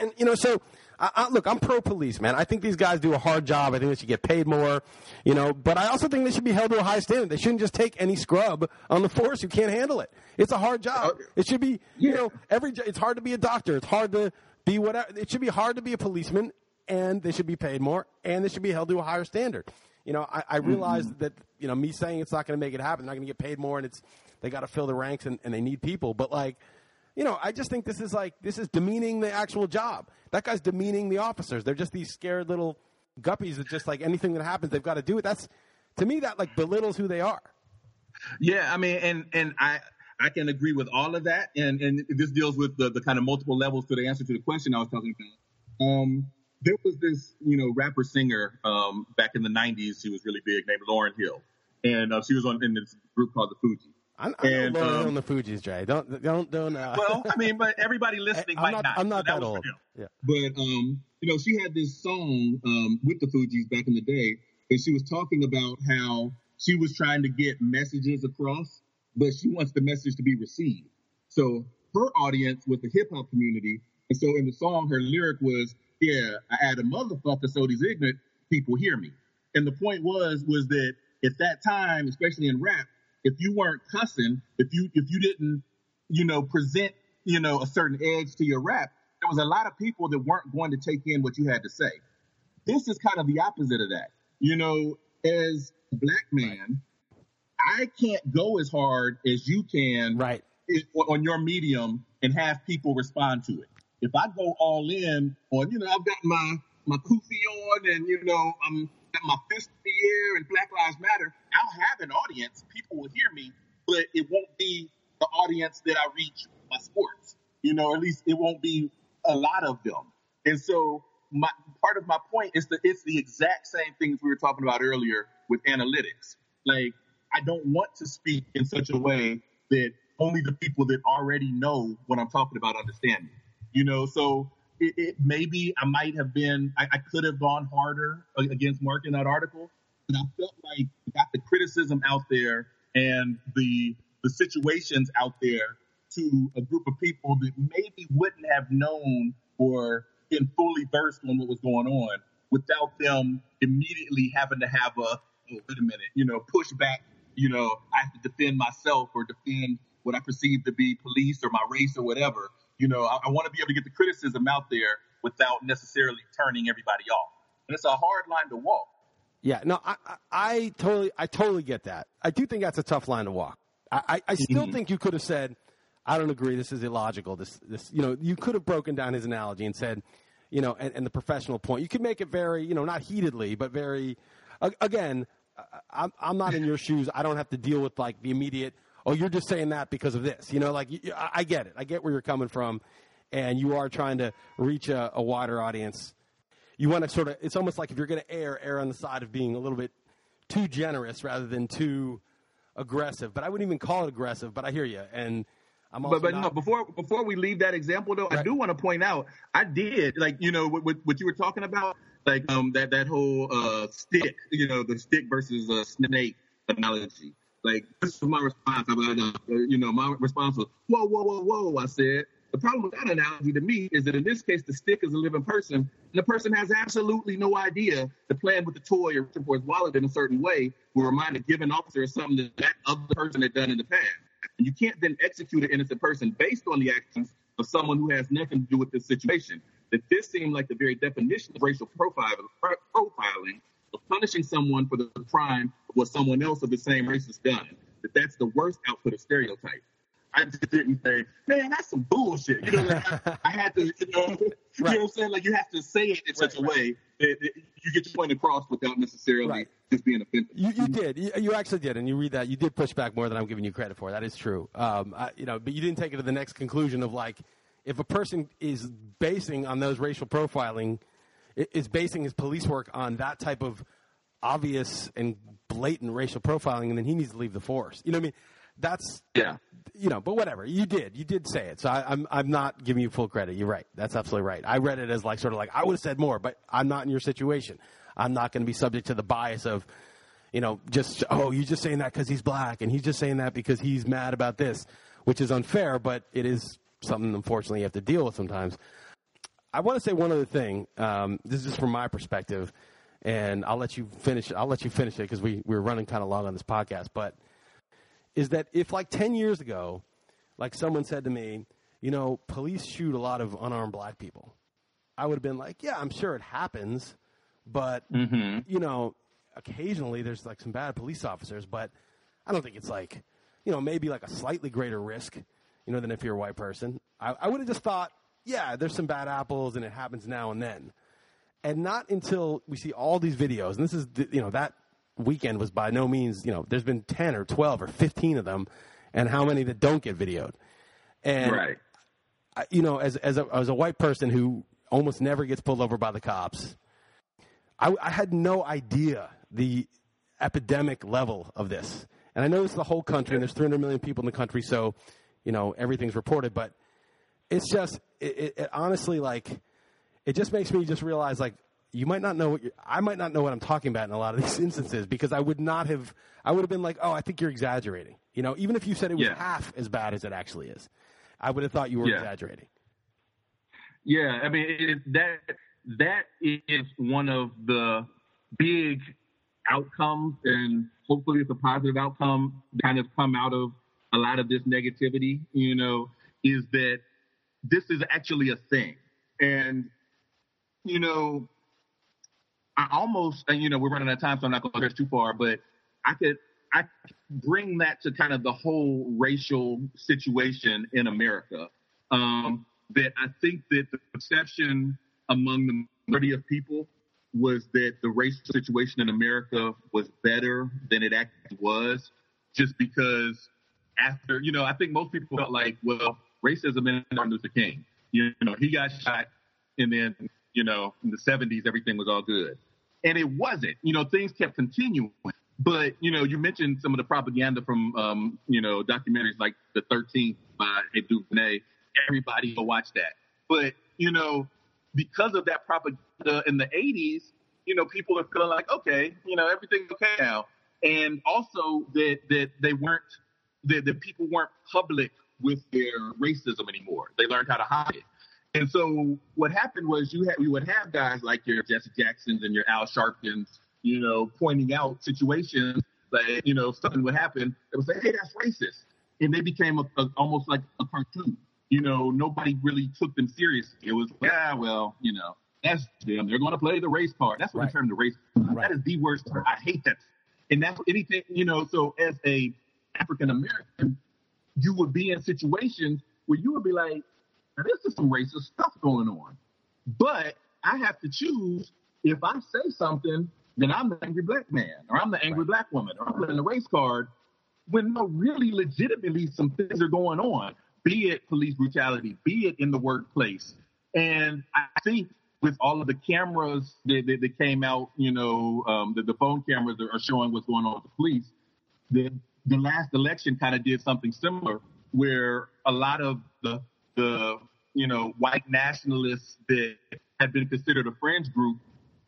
and you know so I, I, look, I'm pro police, man. I think these guys do a hard job. I think they should get paid more, you know. But I also think they should be held to a high standard. They shouldn't just take any scrub on the force who can't handle it. It's a hard job. It should be, you know, every. It's hard to be a doctor. It's hard to be whatever. It should be hard to be a policeman, and they should be paid more, and they should be held to a higher standard. You know, I, I realize mm-hmm. that, you know, me saying it's not going to make it happen, they're not going to get paid more, and it's they got to fill the ranks, and, and they need people. But like. You know, I just think this is like this is demeaning the actual job. That guy's demeaning the officers. They're just these scared little guppies that just like anything that happens, they've got to do it. That's to me that like belittles who they are. Yeah, I mean, and and I I can agree with all of that. And and this deals with the, the kind of multiple levels to the answer to the question I was talking about. Um, there was this you know rapper singer um, back in the nineties. She was really big, named Lauryn Hill, and uh, she was on in this group called the Fugees. I'm, I'm and, not um, on the Fugees, Jay. Don't don't don't. Uh, well, I mean, but everybody listening might not. I'm not, not so that, that old. Yeah. But um, you know, she had this song um with the Fugees back in the day, and she was talking about how she was trying to get messages across, but she wants the message to be received. So her audience was the hip hop community, and so in the song, her lyric was, "Yeah, I add a motherfucker so these ignorant people hear me." And the point was was that at that time, especially in rap. If you weren't cussing, if you if you didn't, you know, present, you know, a certain edge to your rap, there was a lot of people that weren't going to take in what you had to say. This is kind of the opposite of that. You know, as a black man, I can't go as hard as you can right. on your medium and have people respond to it. If I go all in on, you know, I've got my, my kufi on and, you know, I'm my fist in the air and Black Lives Matter, I'll have an audience. People will hear me, but it won't be the audience that I reach with my sports. You know, at least it won't be a lot of them. And so my part of my point is that it's the exact same things we were talking about earlier with analytics. Like, I don't want to speak in such a way that only the people that already know what I'm talking about understand me. You know, so... It, it, maybe I might have been, I, I could have gone harder against Mark in that article, but I felt like I got the criticism out there and the the situations out there to a group of people that maybe wouldn't have known or been fully versed on what was going on without them immediately having to have a, oh, wait a minute, you know, push back, you know, I have to defend myself or defend what I perceive to be police or my race or whatever. You know, I, I want to be able to get the criticism out there without necessarily turning everybody off. And it's a hard line to walk. Yeah, no, I, I, I totally I totally get that. I do think that's a tough line to walk. I, I, I still mm-hmm. think you could have said, I don't agree. This is illogical. This, this, you know, you could have broken down his analogy and said, you know, and, and the professional point. You can make it very, you know, not heatedly, but very, again, I'm, I'm not in your shoes. I don't have to deal with, like, the immediate, oh, you're just saying that because of this. You know, like, I get it. I get where you're coming from, and you are trying to reach a, a wider audience. You want to sort of – it's almost like if you're going to err, err on the side of being a little bit too generous rather than too aggressive. But I wouldn't even call it aggressive, but I hear you. And I'm also But, but not... no, before before we leave that example, though, right. I do want to point out, I did – like, you know, what, what you were talking about, like um that, that whole uh, stick, you know, the stick versus uh, snake analogy. Like, this was my response. I was, uh, you know, my response was, whoa, whoa, whoa, whoa, I said. The problem with that analogy to me is that in this case, the stick is a living person, and the person has absolutely no idea that playing with the toy or reaching for his wallet in a certain way will remind a given officer of something that that other person had done in the past. And you can't then execute an innocent person based on the actions of someone who has nothing to do with this situation. That this seemed like the very definition of racial profile, profiling, of punishing someone for the crime of what someone else of the same race has done. That that's the worst output of stereotypes. I just didn't say, man, that's some bullshit. You know, like I, I had to, you know, right. you know what I'm saying? Like, you have to say it in such right, a right. way that, that you get your point across without necessarily right. just being offended. You, you did. You, you actually did. And you read that. You did push back more than I'm giving you credit for. That is true. Um, I, you know, but you didn't take it to the next conclusion of, like, if a person is basing on those racial profiling, is basing his police work on that type of obvious and blatant racial profiling, and then he needs to leave the force. You know what I mean? That's yeah, you know, but whatever you did, you did say it. So I, I'm I'm not giving you full credit. You're right. That's absolutely right. I read it as like sort of like I would have said more, but I'm not in your situation. I'm not going to be subject to the bias of, you know, just oh, you're just saying that because he's black, and he's just saying that because he's mad about this, which is unfair, but it is something unfortunately you have to deal with sometimes. I want to say one other thing. Um, this is just from my perspective, and I'll let you finish. I'll let you finish it because we we're running kind of long on this podcast, but. Is that if, like, ten years ago, like, someone said to me, you know, police shoot a lot of unarmed black people, I would have been like, yeah, I'm sure it happens, but, mm-hmm. you know, occasionally there's, like, some bad police officers, but I don't think it's, like, you know, maybe, like, a slightly greater risk, you know, than if you're a white person. I, I would have just thought, yeah, there's some bad apples, and it happens now and then. And not until we see all these videos, and this is, you know, that weekend was by no means, you know, there's been ten or twelve or fifteen of them, and how many that don't get videoed. And, right. I, you know, as as a, as a white person who almost never gets pulled over by the cops, I, I had no idea the epidemic level of this. And I know it's the whole country, and there's three hundred million people in the country, so, you know, everything's reported. But it's just, it, it, it honestly, like, it just makes me just realize, like, you might not know what you're, I might not know what I'm talking about in a lot of these instances because I would not have, I would have been like, oh, I think you're exaggerating. You know, even if you said it was yeah. half as bad as it actually is, I would have thought you were yeah. exaggerating. Yeah. I mean, it, that, that is one of the big outcomes, and hopefully it's a positive outcome kind of come out of a lot of this negativity, you know, is that this is actually a thing. And, you know, I almost, and you know, we're running out of time, so I'm not going to go too far, but I could I bring that to kind of the whole racial situation in America. Um, that I think that the perception among the majority of people was that the racial situation in America was better than it actually was, just because after, you know, I think most people felt like, well, racism in Martin Luther King, you know, he got shot, and then, you know, in the seventies, everything was all good. And it wasn't. You know, things kept continuing. But, you know, you mentioned some of the propaganda from, um, you know, documentaries like The thirteenth by DuVernay. Everybody will watch that. But, you know, because of that propaganda in the eighties, you know, people are feeling like, okay, you know, everything's okay now. And also that, that they weren't, that, that people weren't public with their racism anymore. They learned how to hide it. And so what happened was you had, we would have guys like your Jesse Jacksons and your Al Sharptons, you know, pointing out situations that, you know, something would happen. They would say, hey, that's racist. And they became a, a, almost like a cartoon. You know, nobody really took them seriously. It was, ah, well, you know, that's them. They're going to play the race card. That's what right. we term the race card. Right. That is the worst term. I hate that. And that's anything, you know, so as a African-American, you would be in situations where you would be like, now, this is some racist stuff going on. But I have to choose. If I say something, then I'm the angry black man, or I'm the angry black woman, or I'm putting the race card, when no, really legitimately some things are going on, be it police brutality, be it in the workplace. And I think with all of the cameras that, that, that came out, you know, um, the, the phone cameras are showing what's going on with the police. The, the last election kind of did something similar, where a lot of the, the, you know, white nationalists that had been considered a fringe group,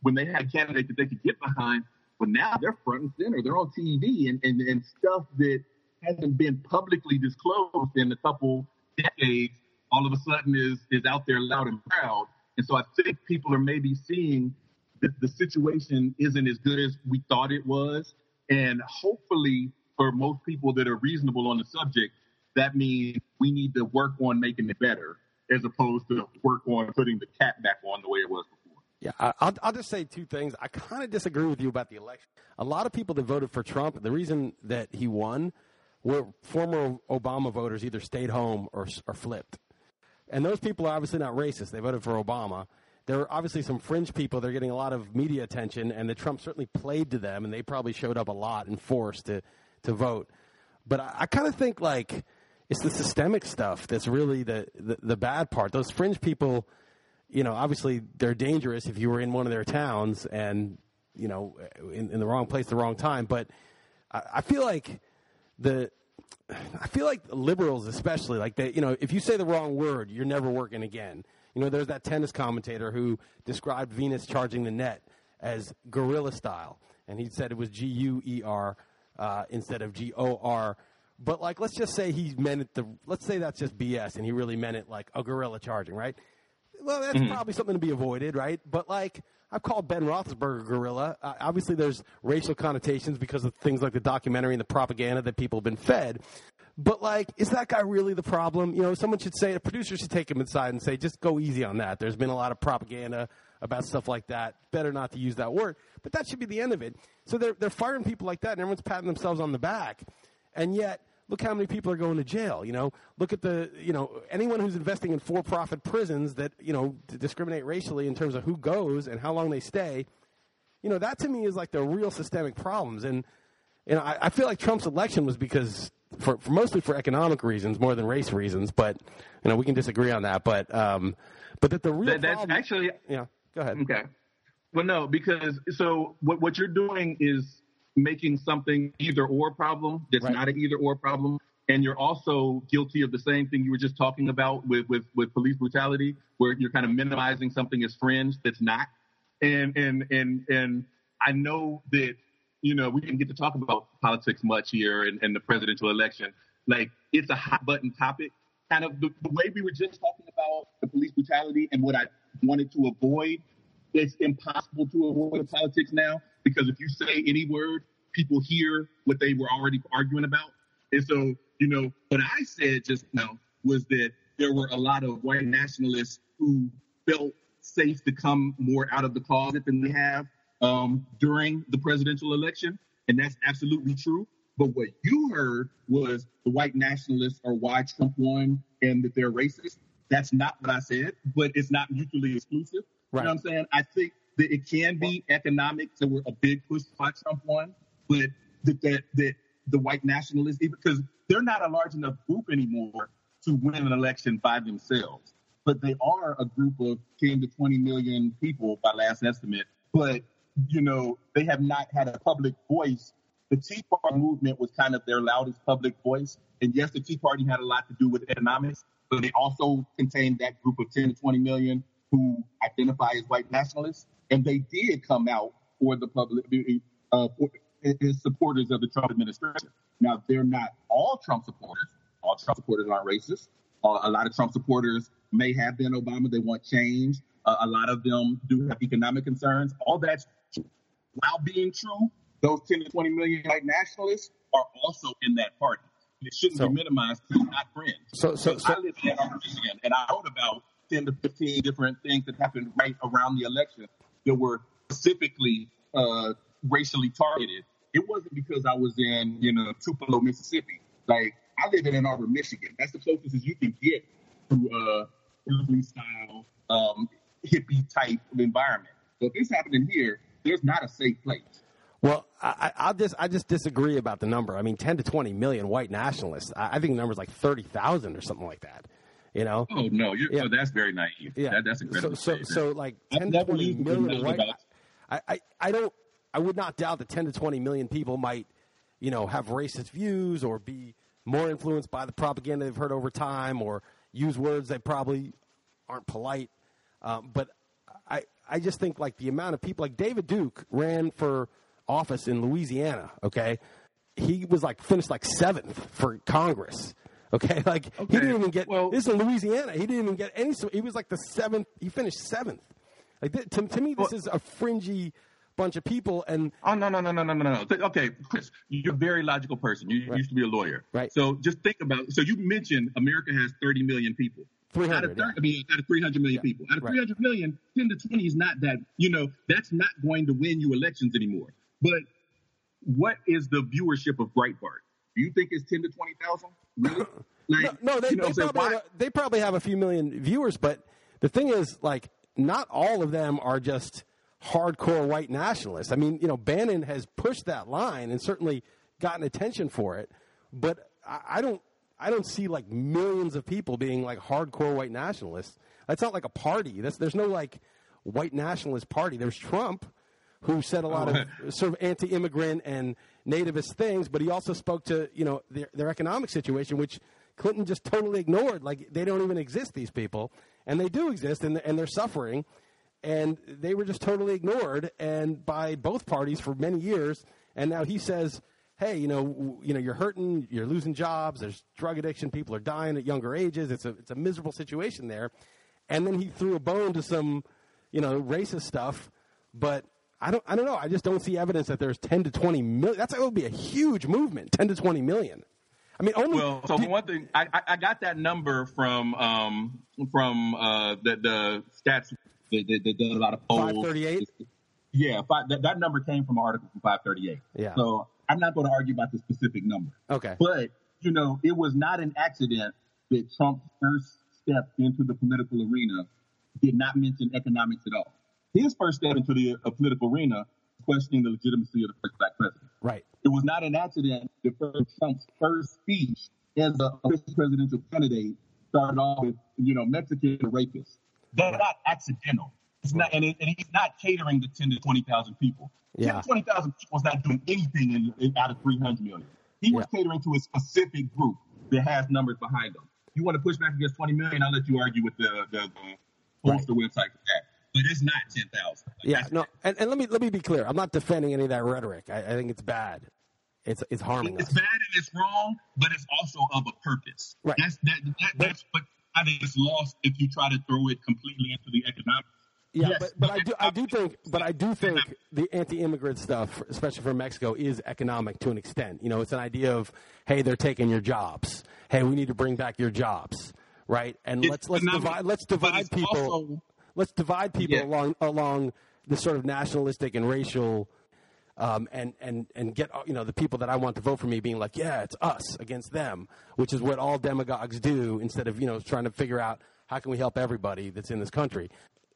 when they had a candidate that they could get behind, but now they're front and center. They're on T V and, and, and stuff that hasn't been publicly disclosed in a couple decades, all of a sudden is is out there loud and proud. And so I think people are maybe seeing that the situation isn't as good as we thought it was. And hopefully for most people that are reasonable on the subject, that means we need to work on making it better as opposed to work on putting the cat back on the way it was before. Yeah, I'll, I'll just say two things. I kind of disagree with you about the election. A lot of people that voted for Trump, the reason that he won were former Obama voters either stayed home or, or flipped. And those people are obviously not racist. They voted for Obama. There are obviously some fringe people. They're getting a lot of media attention, and the Trump certainly played to them, and they probably showed up a lot in force to, to vote. But I, I kind of think, like, it's the systemic stuff that's really the, the, the bad part. Those fringe people – you know, obviously they're dangerous if you were in one of their towns and, you know, in, in the wrong place at the wrong time. But I, I feel like the I feel like liberals especially, like, they, you know, if you say the wrong word, you're never working again. You know, there's that tennis commentator who described Venus charging the net as guerrilla style. And he said it was G U E R uh, instead of G O R. But, like, let's just say he meant it. The, let's say that's just B S and he really meant it like a guerrilla charging. Right. Well, that's mm-hmm. probably something to be avoided, right? But, like, I've called Ben Roethlisberger gorilla. Uh, obviously, there's racial connotations because of things like the documentary and the propaganda that people have been fed. But, like, is that guy really the problem? You know, someone should say – a producer should take him inside and say, just go easy on that. There's been a lot of propaganda about stuff like that. Better not to use that word. But that should be the end of it. So they're, they're firing people like that, and everyone's patting themselves on the back. And yet – look how many people are going to jail, you know. Look at the, you know, anyone who's investing in for-profit prisons that, you know, discriminate racially in terms of who goes and how long they stay. You know, that to me is like the real systemic problems. And, you know, I, I feel like Trump's election was because, for, for mostly for economic reasons more than race reasons. But, you know, we can disagree on that. But um, but that the real that, that's problem, actually – yeah, go ahead. Okay. Well, no, because – so what what you're doing is – making something either or problem that's right. not an either or problem. And you're also guilty of the same thing you were just talking about with, with, with police brutality, where you're kind of minimizing something as fringe that's not. And, and, and, and I know that, you know, we didn't get to talk about politics much here and, and the presidential election. Like, it's a hot button topic. Kind of the, the way we were just talking about the police brutality and what I wanted to avoid, it's impossible to avoid politics now. Because if you say any word, people hear what they were already arguing about. And so, you know, what I said just now was that there were a lot of white nationalists who felt safe to come more out of the closet than they have um, during the presidential election. And that's absolutely true. But what you heard was the white nationalists are why Trump won and that they're racist. That's not what I said, but it's not mutually exclusive. Right. You know what I'm saying? I think that it can be economic, so we're a big push by Trump one, but that, that, that the white nationalists, because they're not a large enough group anymore to win an election by themselves, but they are a group of ten to twenty million people by last estimate. But, you know, they have not had a public voice. The Tea Party movement was kind of their loudest public voice. And yes, the Tea Party had a lot to do with economics, but it also contained that group of ten to twenty million who identify as white nationalists. And they did come out for the public, uh, for, as supporters of the Trump administration. Now, they're not all Trump supporters. All Trump supporters aren't racist. Uh, a lot of Trump supporters may have been Obama. They want change. Uh, a lot of them do have economic concerns. All that's true. While being true, those ten to twenty million white nationalists are also in that party. It shouldn't so, be minimized because not friends. So, so, so I live in Ann Arbor, Michigan, and I wrote about ten to fifteen different things that happened right around the election that were specifically uh, racially targeted. It wasn't because I was in, you know, Tupelo, Mississippi. Like, I live in Ann Arbor, Michigan. That's the closest you can get to uh, Berkeley-style um, hippie type of environment. So if it's happening here, there's not a safe place. Well, I, I just I just disagree about the number. I mean, ten to twenty million white nationalists. I, I think the number's like thirty thousand or something like that. You know? Oh no, you're, yeah. oh, that's very naive. Yeah, that, that's incredible. So, so, so like ten to twenty million white. I, I, I don't. I would not doubt that ten to twenty million people might, you know, have racist views or be more influenced by the propaganda they've heard over time or use words that probably aren't polite. Um, but I, I just think like the amount of people, like David Duke ran for office in Louisiana. Okay, he was like finished like seventh for Congress. Okay, like okay. he didn't even get. Well, this is in Louisiana. He didn't even get any. He was like the seventh. He finished seventh. Like th- to, to me, this well, is a fringy bunch of people. And oh no no no no no no no. Okay, Chris, you're a very logical person. You right. used to be a lawyer, right? So just think about. So you mentioned America has thirty million people. Out of, thirty, yeah. I mean, out of three hundred million yeah. people. Out of right. three hundred million, ten to twenty is not that, you know, that's not going to win you elections anymore. But what is the viewership of Breitbart? Do you think it's ten to twenty thousand? Really? Like, no, no they, you know, they, so probably, they probably have a few million viewers. But the thing is, like, not all of them are just hardcore white nationalists. I mean, you know, Bannon has pushed that line and certainly gotten attention for it. But I, I don't. I don't see, like, millions of people being, like, hardcore white nationalists. That's not like a party. That's, there's no, like, white nationalist party. There's Trump, who said a lot of sort of anti-immigrant and nativist things, but he also spoke to, you know, their, their economic situation, which Clinton just totally ignored. Like, they don't even exist, these people. And they do exist, and, and they're suffering. And they were just totally ignored and by both parties for many years. And now he says, hey, you know, you know, you're hurting, you're losing jobs, there's drug addiction, people are dying at younger ages, it's a it's a miserable situation there. And then he threw a bone to some, you know, racist stuff. But I don't I don't know. I just don't see evidence that there's ten to twenty million. That's, that would be a huge movement, ten to twenty million. I mean, only Well, so did, one thing I, I got that number from um from uh the the stats they did a lot of polls. five thirty-eight? Yeah, five, that, that number came from an article from five thirty-eight. Yeah. So I'm not going to argue about the specific number. Okay. But, you know, it was not an accident that Trump's first step into the political arena did not mention economics at all. His first step into the uh, political arena was questioning the legitimacy of the first black president. Right. It was not an accident that Trump's first speech as a presidential candidate started off with, you know, Mexican rapists. They're right. not accidental. It's not, and, it, and he's not catering to ten to twenty thousand people. Yeah. ten to twenty thousand people is not doing anything in, in, out of three hundred million. He was yeah. catering to a specific group that has numbers behind them. You want to push back against twenty million, I'll let you argue with the, the, the poster right. website for that. But it's not ten thousand. Like, yeah, no, and, and let me let me be clear. I'm not defending any of that rhetoric. I, I think it's bad. It's it's harming it's us. It's bad and it's wrong, but it's also of a purpose. Right. That's, that, that, that's what I think is lost if you try to throw it completely into the economic. Yeah, yes, but, but I do I do think but I do think the anti-immigrant stuff, especially from Mexico, is economic to an extent. You know, it's an idea of, hey, they're taking your jobs. Hey, we need to bring back your jobs, right? And let's let's divide let's divide people also, let's divide people yeah. along along this sort of nationalistic and racial, um, and and and get, you know, the people that I want to vote for me being like, yeah, it's us against them, which is what all demagogues do, instead of, you know, trying to figure out how can we help everybody that's in this country.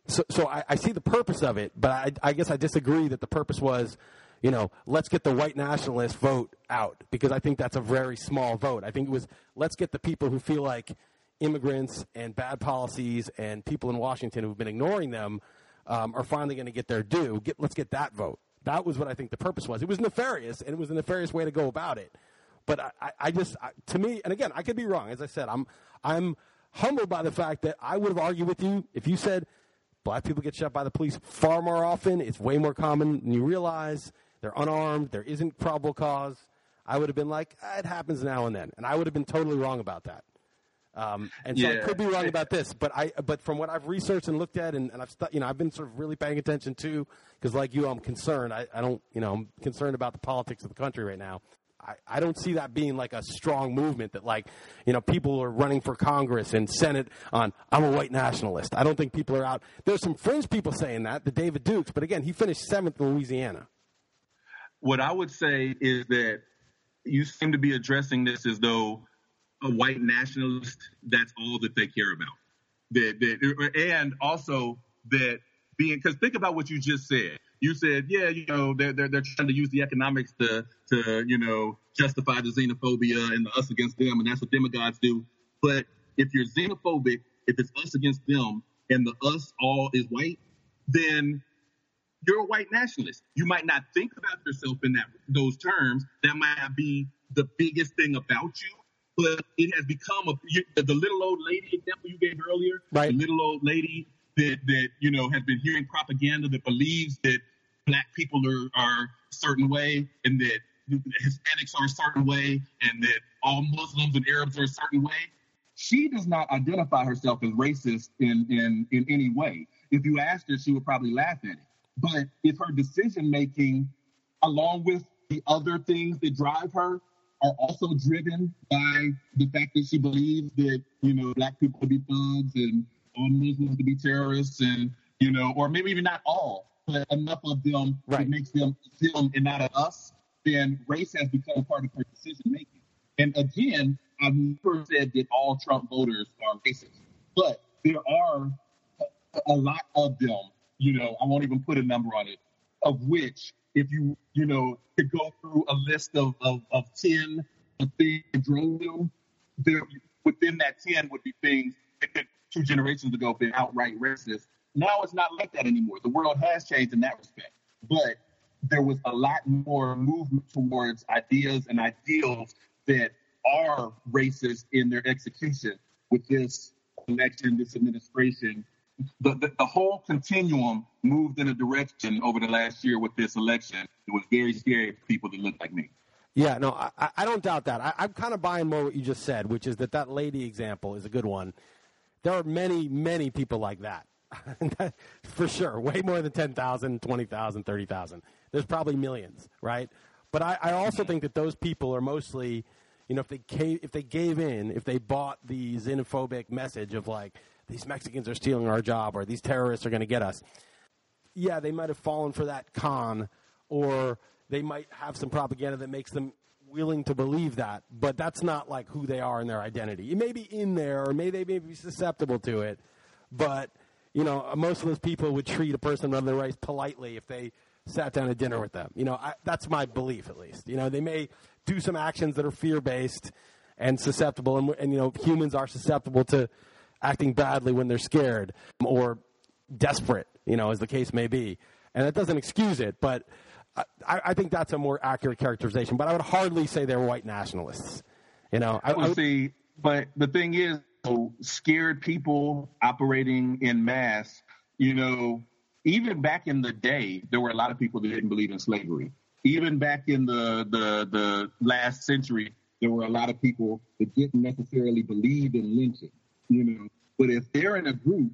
So, so I, I see the purpose of it, but I, I guess I disagree that the purpose was, you know, let's get the white nationalist vote out, because I think that's a very small vote. I think it was, let's get the people who feel like immigrants and bad policies and people in Washington who've been ignoring them um, are finally going to get their due. Get, let's get that vote. That was what I think the purpose was. It was nefarious, and it was a nefarious way to go about it. But I, I, I just, I, to me, and again, I could be wrong. As I said, I'm, I'm humbled by the fact that I would have argued with you if you said, black people get shot by the police far more often. It's way more common than you realize. They're unarmed. There isn't probable cause. I would have been like, ah, it happens now and then. And I would have been totally wrong about that. Um, and so yeah. I could be wrong about this. But I, but from what I've researched and looked at, and, and I've, you know, I've been sort of really paying attention to, because like you, I'm concerned. I, I don't, you know, I'm concerned about the politics of the country right now. I, I don't see that being like a strong movement that, like, you know, people are running for Congress and Senate on, I'm a white nationalist. I don't think people are out. There's some fringe people saying that, the David Dukes. But again, he finished seventh in Louisiana. What I would say is that you seem to be addressing this as though a white nationalist, that's all that they care about. That, that, and also that being, because think about what you just said. You said, yeah, you know, they're, they're, they're trying to use the economics to, to, you know, justify the xenophobia and the us against them, and that's what demagogues do. But if you're xenophobic, if it's us against them, and the us all is white, then you're a white nationalist. You might not think about yourself in that those terms. That might not be the biggest thing about you, but it has become a, you, the little old lady example you gave earlier, right. The little old lady that, that, you know, has been hearing propaganda that believes that black people are, are a certain way, and that Hispanics are a certain way, and that all Muslims and Arabs are a certain way. She does not identify herself as racist in, in, in any way. If you asked her, she would probably laugh at it. But if her decision-making, along with the other things that drive her, are also driven by the fact that she believes that, you know, black people to be thugs and all Muslims to be terrorists and, you know, or maybe even not all, but enough of them right. that makes them them and not us, then race has become a part of her decision-making. And again, I've never said that all Trump voters are racist, but there are a lot of them. You know, I won't even put a number on it, of which if you, you know, to go through a list of, of, of ten of things that drove them, there, within that ten would be things that two generations ago been outright racist. Now it's not like that anymore. The world has changed in that respect. But there was a lot more movement towards ideas and ideals that are racist in their execution with this election, this administration. The, the, the whole continuum moved in a direction over the last year with this election. It was very scary for people that look like me. Yeah, no, I, I don't doubt that. I, I'm kind of buying more what you just said, which is that that lady example is a good one. There are many, many people like that, for sure, way more than ten thousand, twenty thousand, thirty thousand. There's probably millions, right? But I, I also think that those people are mostly, you know, if they came, if they gave in, if they bought the xenophobic message of like, these Mexicans are stealing our job, or these terrorists are going to get us. Yeah, they might have fallen for that con, or they might have some propaganda that makes them willing to believe that, but that's not like who they are in their identity. It may be in there, or maybe they may be susceptible to it, but, you know, most of those people would treat a person of their race politely if they sat down to dinner with them. You know, I, that's my belief, at least. You know, they may do some actions that are fear-based and susceptible, and, and you know, humans are susceptible to acting badly when they're scared or desperate, you know, as the case may be. And that doesn't excuse it, but I, I think that's a more accurate characterization. But I would hardly say they're white nationalists, you know. I, I would, see, but the thing is, so scared people operating in mass, you know, even back in the day, there were a lot of people that didn't believe in slavery. Even back in the the, the last century, there were a lot of people that didn't necessarily believe in lynching. You know, but if they're in a group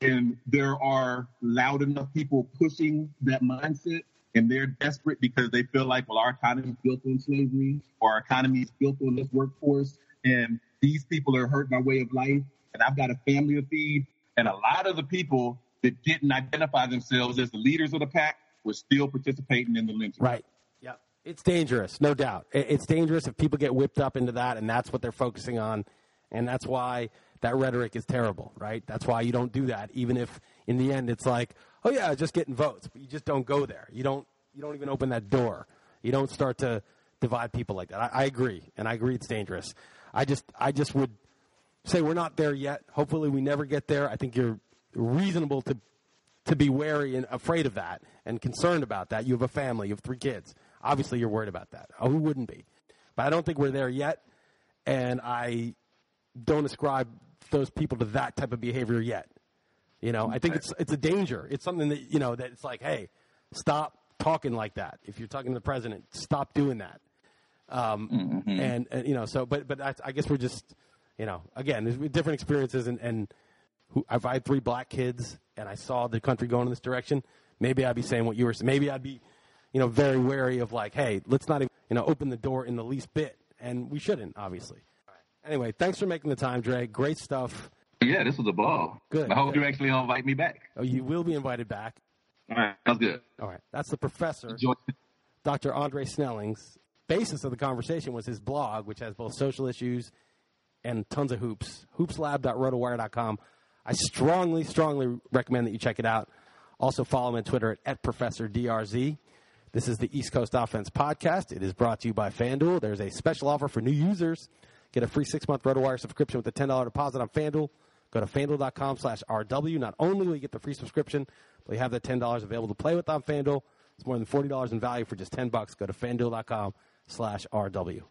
and there are loud enough people pushing that mindset and they're desperate because they feel like, well, our economy is built on slavery, or our economy is built on this workforce, and these people are hurt by way of life, and I've got a family to feed. And a lot of the people that didn't identify themselves as the leaders of the pack were still participating in the lynching. Right. Yeah. It's dangerous, no doubt. It's dangerous if people get whipped up into that, and that's what they're focusing on. And that's why that rhetoric is terrible, right? That's why you don't do that, even if in the end it's like, oh, yeah, just getting votes. But you just don't go there. You don't you don't even open that door. You don't start to divide people like that. I, I agree, and I agree it's dangerous. I just I just would say we're not there yet. Hopefully we never get there. I think you're reasonable to to be wary and afraid of that and concerned about that. You have a family. You have three kids. Obviously you're worried about that. Oh, who wouldn't be? But I don't think we're there yet, and I don't ascribe those people to that type of behavior yet. You know, I think it's it's a danger. It's something that, you know, that it's like, hey, stop talking like that. If you're talking to the president, stop doing that. Um, mm-hmm. and, and, you know, so, but, but I, I guess we're just, you know, again, there's different experiences, and, and who, if I had three black kids and I saw the country going in this direction, maybe I'd be saying what you were saying. Maybe I'd be, you know, very wary of like, hey, let's not even, you know, open the door in the least bit. And we shouldn't, obviously. Anyway, thanks for making the time, Dre. Great stuff. Yeah, this was a ball. Good. I hope good. You actually don't invite me back. Oh, you will be invited back. All right, that's good. All right, that's the professor, Enjoy. Doctor Andre Snellings. Basis of the conversation was his blog, which has both social issues and tons of hoops. hoops lab dot roto wire dot com. I strongly, strongly recommend that you check it out. Also, follow him on Twitter at, at Professor D R Z. This is the East Coast Offense Podcast. It is brought to you by FanDuel. There's a special offer for new users. Get a free six-month RotoWire subscription with a ten dollars deposit on FanDuel. Go to FanDuel dot com slash R W. Not only will you get the free subscription, but you have that ten dollars available to play with on FanDuel. It's more than forty dollars in value for just ten bucks. Go to FanDuel dot com slash R W.